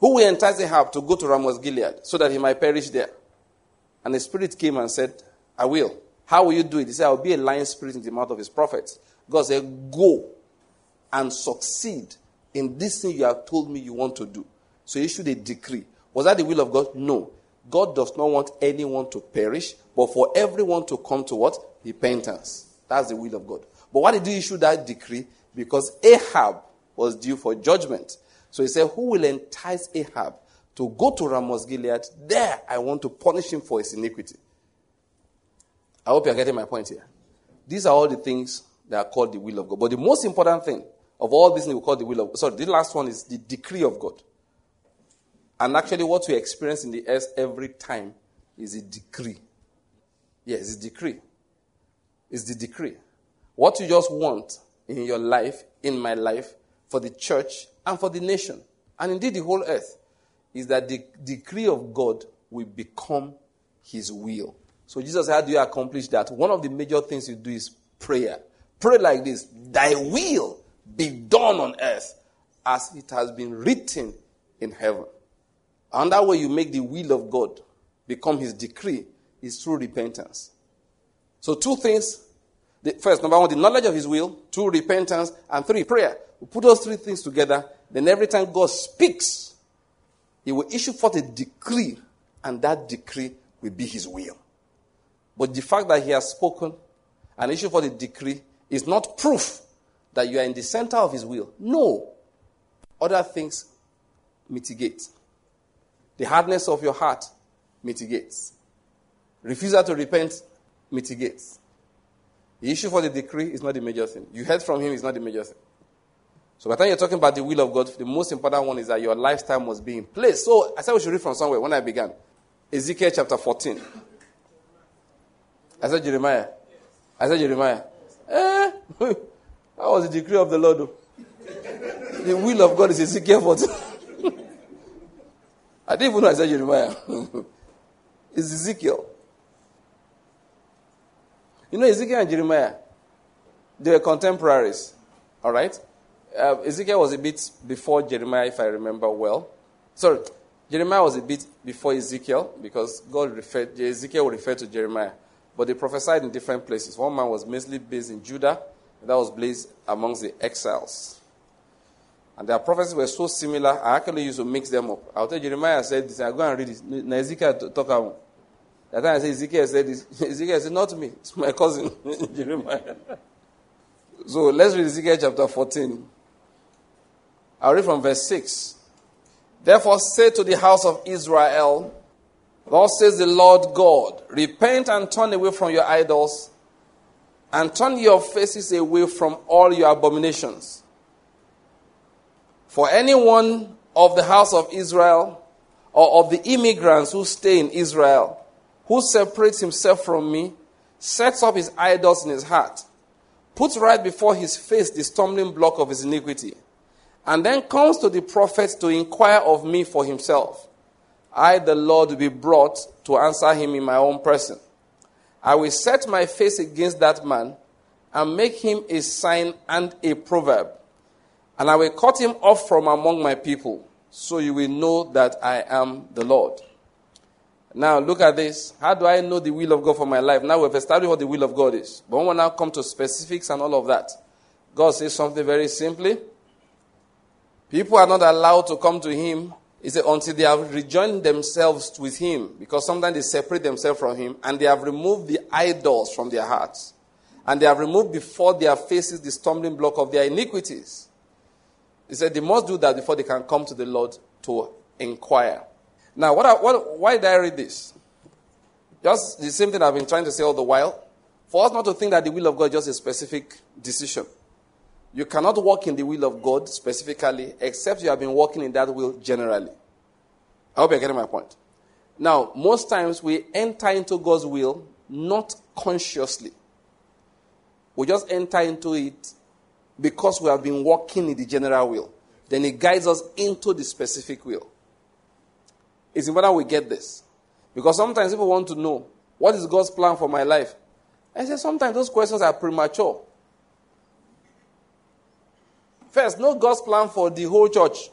Who will entice Ahab to go to Ramoth Gilead so that he might perish there? And the spirit came and said, "I will." How will you do it? He said, "I will be a lying spirit in the mouth of his prophets." God said, "Go and succeed in this thing you have told me you want to do." So he issued a decree. Was that the will of God? No. God does not want anyone to perish, but for everyone to come to what? Repentance. That's the will of God. But why did he issue that decree? Because Ahab was due for judgment. So he said, who will entice Ahab to go to Ramoth Gilead? There I want to punish him for his iniquity. I hope you're getting my point here. These are all the things that are called the will of God. But the most important thing of all these things we call the will of God. Sorry, the last one is the decree of God. And actually what we experience in the earth every time is a decree. Yes, it's a decree. It's the decree. What you just want in your life, in my life, for the church and for the nation, and indeed the whole earth, is that the decree of God will become his will. So Jesus, how do you accomplish that? One of the major things you do is prayer. Pray like this: Thy will be done on earth as it has been written in heaven. And that way you make the will of God become his decree is through repentance. So two things. First, number one, the knowledge of his will. Two, repentance. And three, prayer. We put those three things together. Then every time God speaks, he will issue forth a decree. And that decree will be his will. But the fact that he has spoken and issued forth a decree is not proof that you are in the center of his will. No. Other things mitigate. The hardness of your heart mitigates. Refusal to repent mitigates. The issue for the decree is not the major thing. You heard from him is not the major thing. So by the time you're talking about the will of God, the most important one is that your lifestyle must be in place. So I said we should read from somewhere when I began. Ezekiel chapter 14. I said Jeremiah. That was the decree of the Lord. The will of God is Ezekiel 14. I didn't even know I said Jeremiah. It's Ezekiel. You know, Ezekiel and Jeremiah, they were contemporaries. All right? Ezekiel was a bit before Jeremiah, if I remember well. Sorry, Jeremiah was a bit before Ezekiel because Ezekiel would refer to Jeremiah. But they prophesied in different places. One man was mainly based in Judah. That was based amongst the exiles. And their prophecies were so similar, I actually used to mix them up. I'll tell Jeremiah said this, I go and read this. Now Ezekiel talk about it. That time I said, Ezekiel said this. Ezekiel said, not me, it's my cousin, Jeremiah. So let's read Ezekiel chapter 14. I'll read from verse 6. Therefore say to the house of Israel, thus says the Lord God, repent and turn away from your idols, and turn your faces away from all your abominations. For anyone of the house of Israel, or of the immigrants who stay in Israel, who separates himself from me, sets up his idols in his heart, puts right before his face the stumbling block of his iniquity, and then comes to the prophets to inquire of me for himself, I, the Lord, will be brought to answer him in my own person. I will set my face against that man and make him a sign and a proverb. And I will cut him off from among my people, so you will know that I am the Lord. Now, look at this. How do I know the will of God for my life? Now, we've established what the will of God is. But when we now come to specifics and all of that, God says something very simply. People are not allowed to come to him, he said, until they have rejoined themselves with him, because sometimes they separate themselves from him, and they have removed the idols from their hearts, and they have removed before their faces the stumbling block of their iniquities. He said they must do that before they can come to the Lord to inquire. Now, why did I read this? Just the same thing I've been trying to say all the while. For us not to think that the will of God is just a specific decision. You cannot walk in the will of God specifically, except you have been walking in that will generally. I hope you're getting my point. Now, most times we enter into God's will not consciously. We just enter into it because we have been walking in the general will. Then it guides us into the specific will. It's important we get this. Because sometimes people want to know, what is God's plan for my life? I say sometimes those questions are premature. First, know God's plan for the whole church.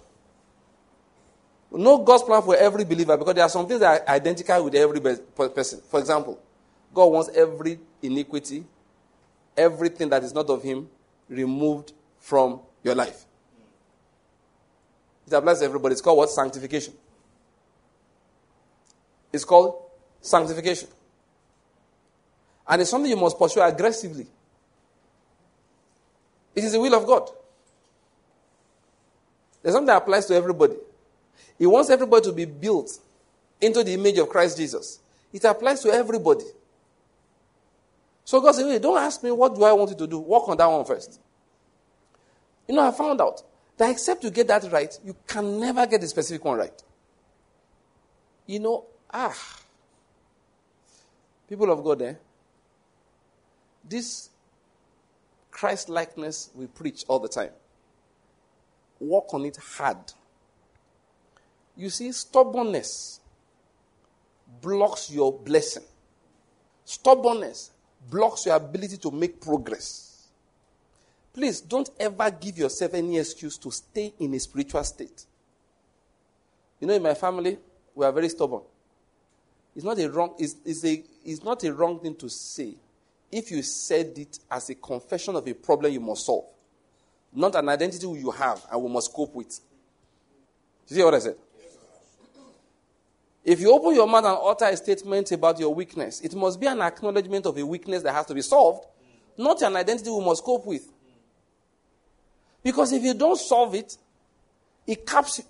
Know God's plan for every believer, because there are some things that are identical with every person. For example, God wants every iniquity, everything that is not of him, removed from your life. It applies to everybody. It's called what? Sanctification. It's called sanctification. And it's something you must pursue aggressively. It is the will of God. There's something that applies to everybody. He wants everybody to be built into the image of Christ Jesus. It applies to everybody. So God said, wait, don't ask me what do I want you to do. Work on that one first. You know, I found out that except you get that right, you can never get the specific one right. You know, people of God, this Christ-likeness we preach all the time. Work on it hard. You see, stubbornness blocks your blessing. Stubbornness blocks your ability to make progress. Please don't ever give yourself any excuse to stay in a spiritual state. You know, in my family, we are very stubborn. It's not a wrong thing to say if you said it as a confession of a problem you must solve. Not an identity you have and we must cope with. You see what I said? If you open your mouth and utter a statement about your weakness, it must be an acknowledgement of a weakness that has to be solved, not an identity we must cope with. Because if you don't solve it, it caps it.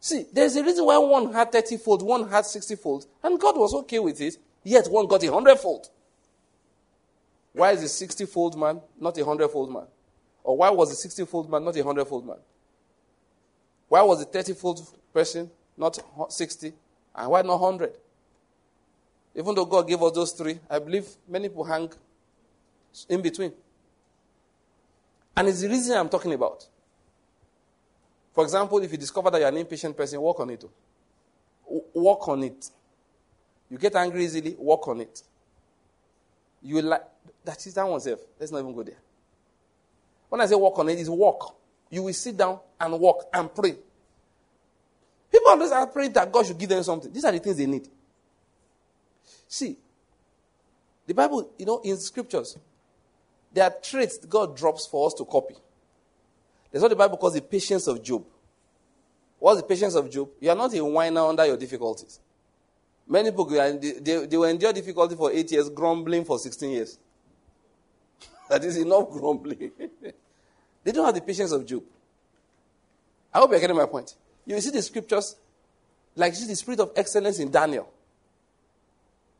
See, there's a reason why one had 30-fold, one had 60-fold, and God was okay with it, yet one got 100-fold. Why is a 60-fold man not a 100-fold man? Or why was the 60-fold man not a 100-fold man? Why was the 30-fold person not 60? And why not 100? Even though God gave us those three, I believe many people hang in between. And it's the reason I'm talking about. For example, if you discover that you're an impatient person, work on it. Work on it. You get angry easily, work on it. You will like that is that oneself. Let's not even go there. When I say walk on it, it's walk. You will sit down and walk and pray. People always are praying that God should give them something. These are the things they need. See, the Bible, you know, in scriptures, there are traits God drops for us to copy. That's what the Bible calls the patience of Job. What's the patience of Job? You are not a whiner under your difficulties. Many people, they will endure difficulty for 8 years, grumbling for 16 years. That is enough grumbling. They don't have the patience of Job. I hope you're getting my point. You see the scriptures, like you see the spirit of excellence in Daniel.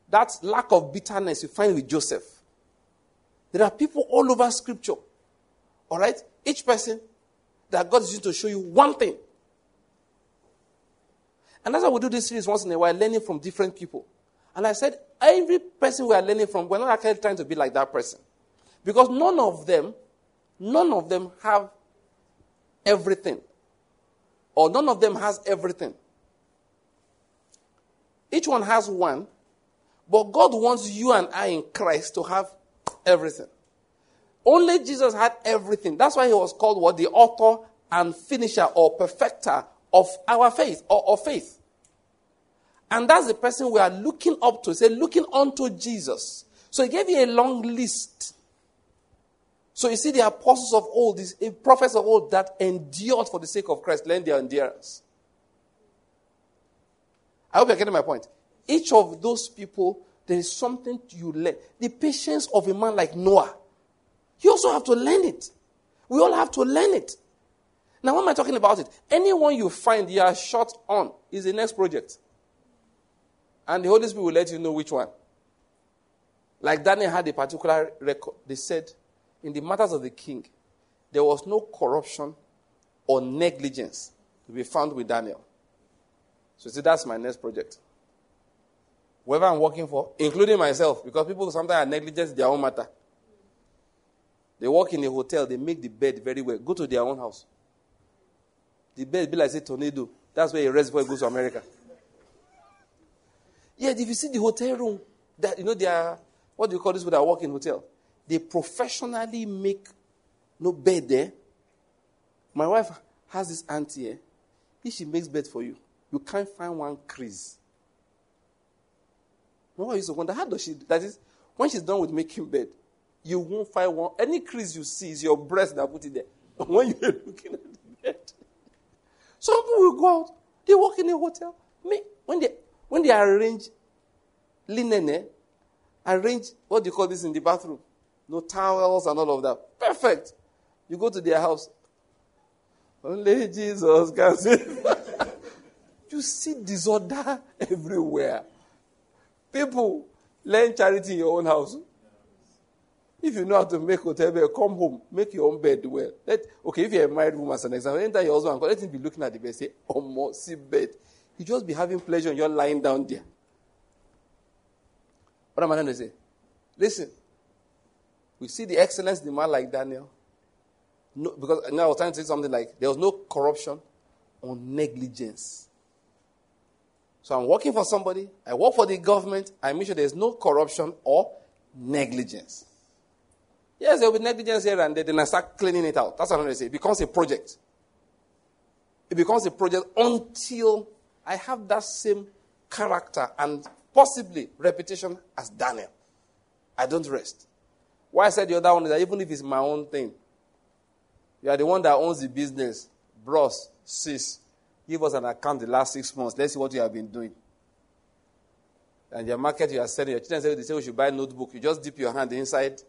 That lack of bitterness you find with Joseph. There are people all over scripture. All right? Each person that God is using to show you one thing. And that's why we do this series once in a while, learning from different people. And I said, every person we are learning from, we're not actually trying to be like that person. Because none of them have everything. Or none of them has everything. Each one has one. But God wants you and I in Christ to have everything. Only Jesus had everything. That's why he was called what? The author and finisher or perfecter of our faith or of faith. And that's the person we are looking up to. Say, looking unto Jesus. So he gave you a long list. So you see the apostles of old, the prophets of old that endured for the sake of Christ, learned their endurance. I hope you're getting my point. Each of those people, there is something you learn. The patience of a man like Noah. You also have to learn it. We all have to learn it. Now, what am I talking about it? Anyone you find you are short on is the next project. And the Holy Spirit will let you know which one. Like Daniel had a particular record. They said, in the matters of the king, there was no corruption or negligence to be found with Daniel. So, see, that's my next project. Whoever I'm working for, including myself, because people sometimes are negligent in their own matter. They work in a hotel, they make the bed very well, go to their own house. The bed be like a tornado. That's where he rests before he goes to America. Yet, if you see the hotel room, that they are, what do you call this with a walk-in hotel? They professionally make no bed there. My wife has this auntie here. If she makes bed for you, you can't find one crease. My wife used to wonder, how does she do? That is, when she's done with making bed, you won't find one. Any crease you see is your breast that put it there. When you're looking at the bed. Some people will go out. They work in a hotel. When they arrange linen, arrange, what do you call this in the bathroom? No towels and all of that. Perfect. You go to their house. Only Jesus can save. You see disorder everywhere. People, learn charity in your own house. If you know how to make hotel bed, come home, make your own bed well. If you're a married woman, as an example, enter your husband, let him be looking at the bed, say, oh, more, see bed. You just be having pleasure and you're lying down there. What am I going to say? Listen, we see the excellence in the man like Daniel. No, because now I was trying to say something like, there was no corruption or negligence. So I'm working for somebody, I work for the government, I make sure there's no corruption or negligence. Yes, there will be negligence here and there, then I start cleaning it out. That's what I'm going to say. It becomes a project. It becomes a project until I have that same character and possibly reputation as Daniel. I don't rest. Why I said the other one is that even if it's my own thing, you are the one that owns the business. Bros, sis, give us an account the last 6 months. Let's see what you have been doing. And your market you are selling, your children say, they say we should buy a notebook. You just dip your hand inside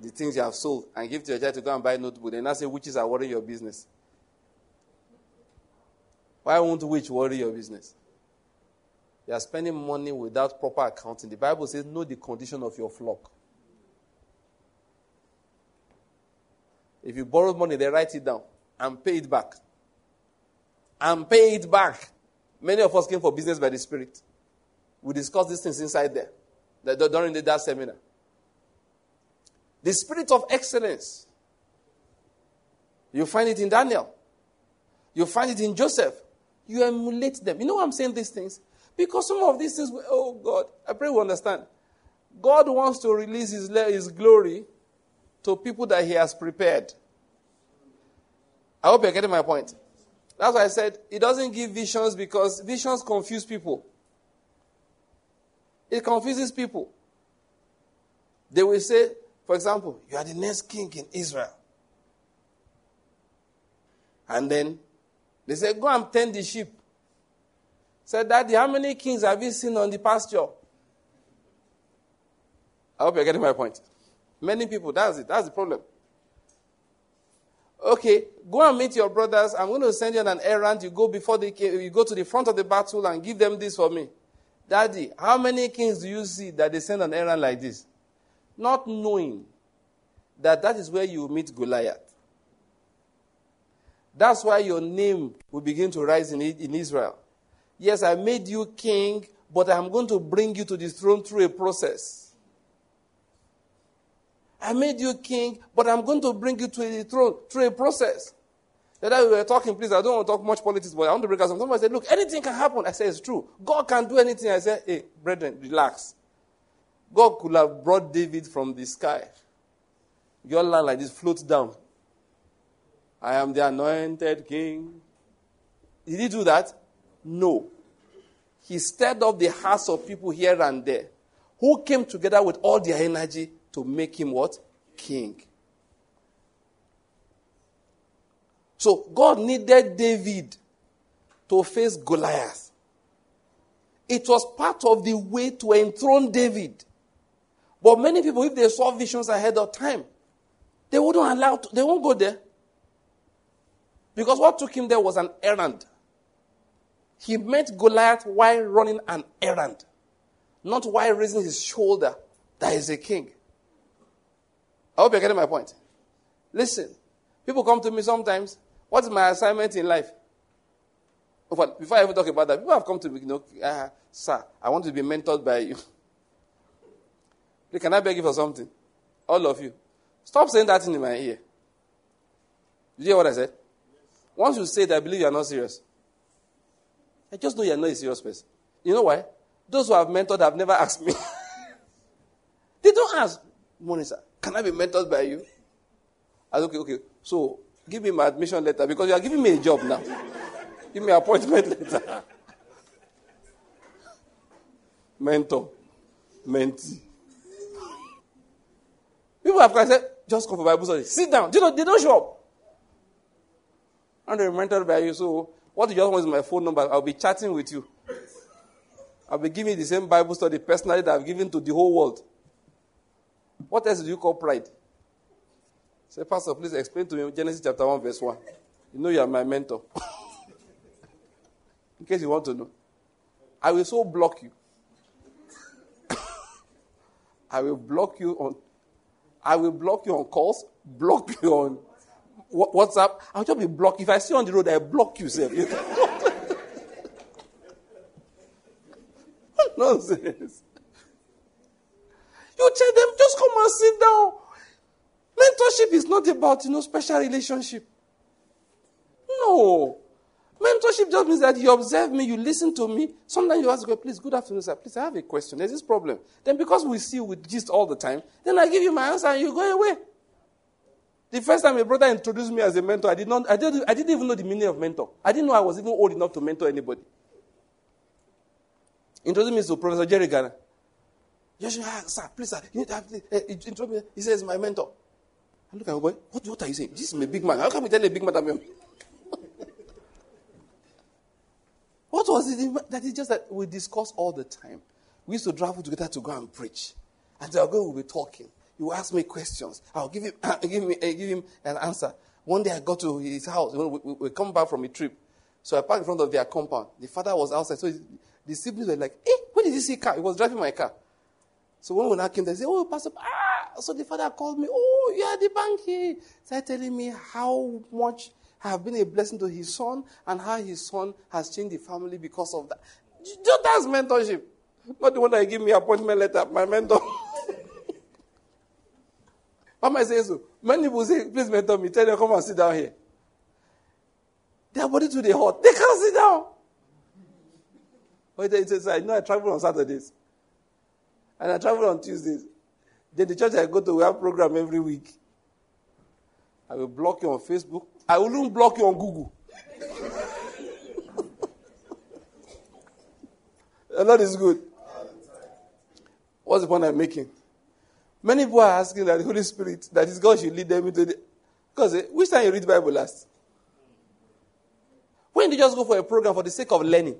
the things you have sold and give to your child to go and buy a notebook. Then I say, witches are worrying your business. Why won't witch worry your business? You are spending money without proper accounting. The Bible says, know the condition of your flock. If you borrow money, they write it down and pay it back. And pay it back. Many of us came for business by the Spirit. We discussed these things inside there during that seminar. The spirit of excellence. You find it in Daniel. You find it in Joseph. You emulate them. You know why I'm saying these things? Because some of these things, oh God, I pray we understand. God wants to release his glory to people that he has prepared. I hope you're getting my point. That's why I said it doesn't give visions because visions confuse people. It confuses people. They will say, for example, you are the next king in Israel. And then they said, go and tend the sheep. Said, Daddy, how many kings have you seen on the pasture? I hope you're getting my point. Many people, that's it. That's the problem. Okay, go and meet your brothers. I'm going to send you on an errand. You go before you go to the front of the battle and give them this for me. Daddy, how many kings do you see that they send an errand like this? Not knowing that that is where you meet Goliath. That's why your name will begin to rise in Israel. Yes, I made you king, but I'm going to bring you to the throne through a process. I made you king, but I'm going to bring you to the throne through a process. The other day we were talking, please, I don't want to talk much politics, but I want to break out something. Somebody said, look, anything can happen. I said, it's true. God can do anything. I said, hey, brethren, relax. God could have brought David from the sky. Your land like this floats down. I am the anointed king. Did he do that? No. He stirred up the hearts of people here and there who came together with all their energy to make him what? King. So God needed David to face Goliath. It was part of the way to enthrone David. But many people, if they saw visions ahead of time, they wouldn't allow, they won't go there. Because what took him there was an errand. He met Goliath while running an errand, not while raising his shoulder that he's a king. I hope you're getting my point. Listen, people come to me sometimes, what's my assignment in life? But before I even talk about that, people have come to me, sir, I want to be mentored by you. Can I beg you for something? All of you. Stop saying that in my ear. You hear what I said? Once you say that, I believe you are not serious. I just know you are not a serious person. You know why? Those who have mentored have never asked me. They don't ask, Monisa, can I be mentored by you? I said, okay. So, give me my admission letter because you are giving me a job now. Give me an appointment letter. Mentor. Mentee. People have said, just come for Bible study. Sit down. Do you know, they don't show up. I'm not mentored by you, so what you just want is my phone number. I'll be chatting with you. I'll be giving you the same Bible study personally that I've given to the whole world. What else do you call pride? Say, Pastor, please explain to me Genesis chapter 1, verse 1. You know you are my mentor. In case you want to know. I will so block you. I will block you on calls, block you on WhatsApp. I'll just be blocked. If I see you on the road, I block you, sir. Nonsense. You tell them, just come and sit down. Mentorship is not about, special relationship. No. Mentorship just means that you observe me, you listen to me. Sometimes you ask, please, good afternoon, sir. Please, I have a question. There's this problem. Then because we see you gist all the time, then I give you my answer and you go away. The first time a brother introduced me as a mentor, I didn't even know the meaning of mentor. I didn't know I was even old enough to mentor anybody. Introduced me to Professor Jerry Garner. Sir, please, sir. You need to have this. He says, my mentor. I look at him, what are you saying? This is my big man. How can we tell a big man that I'm a mentor? What was it? That is just that we discuss all the time. We used to travel together to go and preach. And they are going to be talking. You ask me questions. I'll give him, give him an answer. One day I got to his house. We come back from a trip. So I parked in front of their compound. The father was outside. So the siblings were like, where did he see car? He was driving my car. So when I came there, he said, oh, Pastor, So the father called me, oh, you are the bank here. Started telling me how much have been a blessing to his son and how his son has changed the family because of that. That's mentorship. Not the one that gave me appointment letter, my mentor. Mama says so. Many people say, please mentor me. Tell them, come and sit down here. Their body to the hot. They can't sit down. But he says, I know I travel on Saturdays. And I travel on Tuesdays. Then the church I go to, we have program every week. I will block you on Facebook. I wouldn't block you on Google. The Lord is good. What's the point I'm making? Many people are asking that the Holy Spirit, that is God should lead them into the... Because which time you read the Bible last? When they just go for a program for the sake of learning,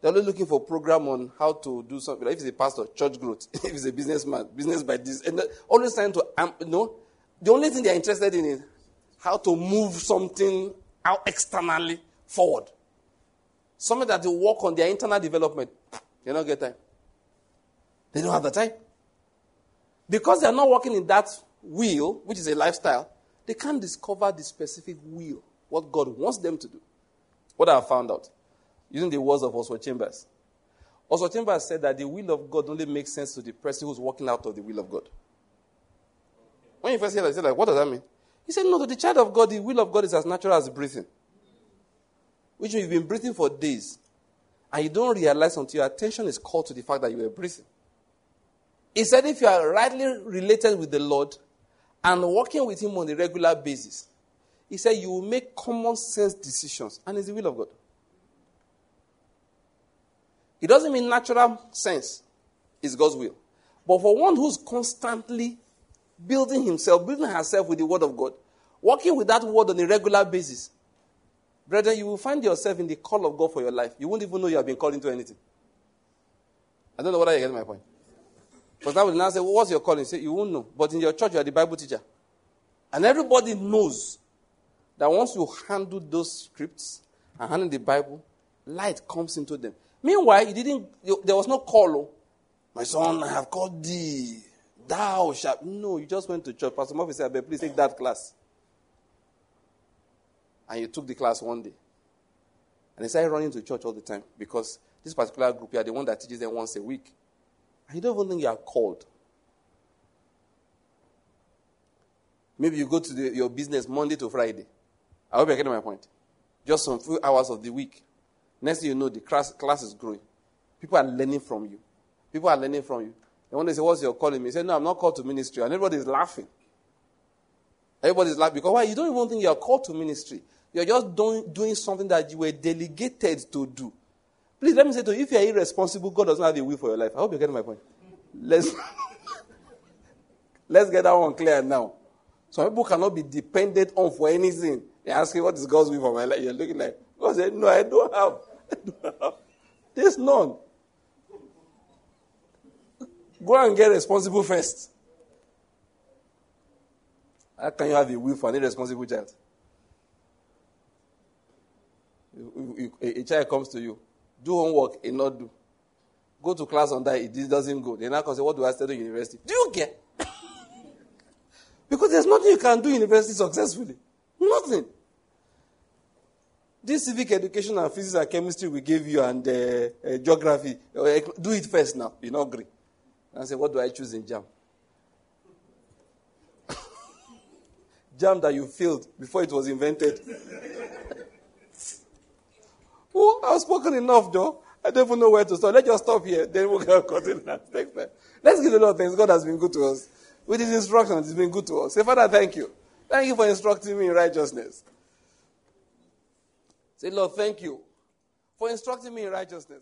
they're only looking for a program on how to do something. Like if it's a pastor, church growth. If it's a businessman, business by this. And always trying to, the only thing they're interested in is how to move something out externally forward. Something that they work on their internal development. They don't get time. They don't have the time. Because they're not working in that will, which is a lifestyle, they can't discover the specific will, what God wants them to do. What I have found out, using the words of Oswald Chambers. Oswald Chambers said that the will of God only makes sense to the person who's walking out of the will of God. When you first hear that, you say, like, what does that mean? He said, no, to the child of God, the will of God is as natural as breathing. Which means you've been breathing for days, and you don't realize until your attention is called to the fact that you were breathing. He said if you are rightly related with the Lord and working with him on a regular basis, he said you will make common sense decisions, and it's the will of God. It doesn't mean natural sense. It's God's will. But for one who's constantly building himself, building herself with the word of God, working with that word on a regular basis, brethren, you will find yourself in the call of God for your life. You won't even know you have been called into anything. I don't know whether you get my point. Because now we now say, well, what's your calling? You say, you won't know. But in your church, you are the Bible teacher. And everybody knows that once you handle those scripts and handle the Bible, light comes into them. Meanwhile, there was no call. My son, I have called thee. Thou shalt. No, you just went to church. Pastor Murphy said, please take that class. And you took the class one day. And they started running to church all the time because this particular group, you are the one that teaches them once a week. And you don't even think you are called. Maybe you go to your business Monday to Friday. I hope you're getting my point. Just some few hours of the week. Next thing you know, the class is growing. People are learning from you. And when they say, what's your calling? You say, no, I'm not called to ministry. And everybody's laughing. Because why? You don't even think you are called to ministry. You're just doing something that you were delegated to do. Please let me say to you, if you are irresponsible, God does not have a will for your life. I hope you're getting my point. Let's get that one clear now. Some people cannot be dependent on for anything. They're asking, what is God's will for my life? You're looking like, God said, no, I don't have. There's none. Go and get responsible first. How can you have a will for an irresponsible child? A child comes to you. Do homework, and not do. Go to class on that, it doesn't go. They now can say, what do I study in university? Do you get? Because there's nothing you can do in university successfully. Nothing. This civic education and physics and chemistry we gave you and geography, do it first now. You know, agree. And say, what do I choose in JAMB? JAMB that you failed before it was invented. Oh, I've spoken enough, though. I don't even know where to start. Let's just stop here. Then we'll continue next time. Let's give the Lord thanks. God has been good to us. With his instructions, he's been good to us. Say, Father, thank you. Thank you for instructing me in righteousness. Say, Lord, thank you for instructing me in righteousness.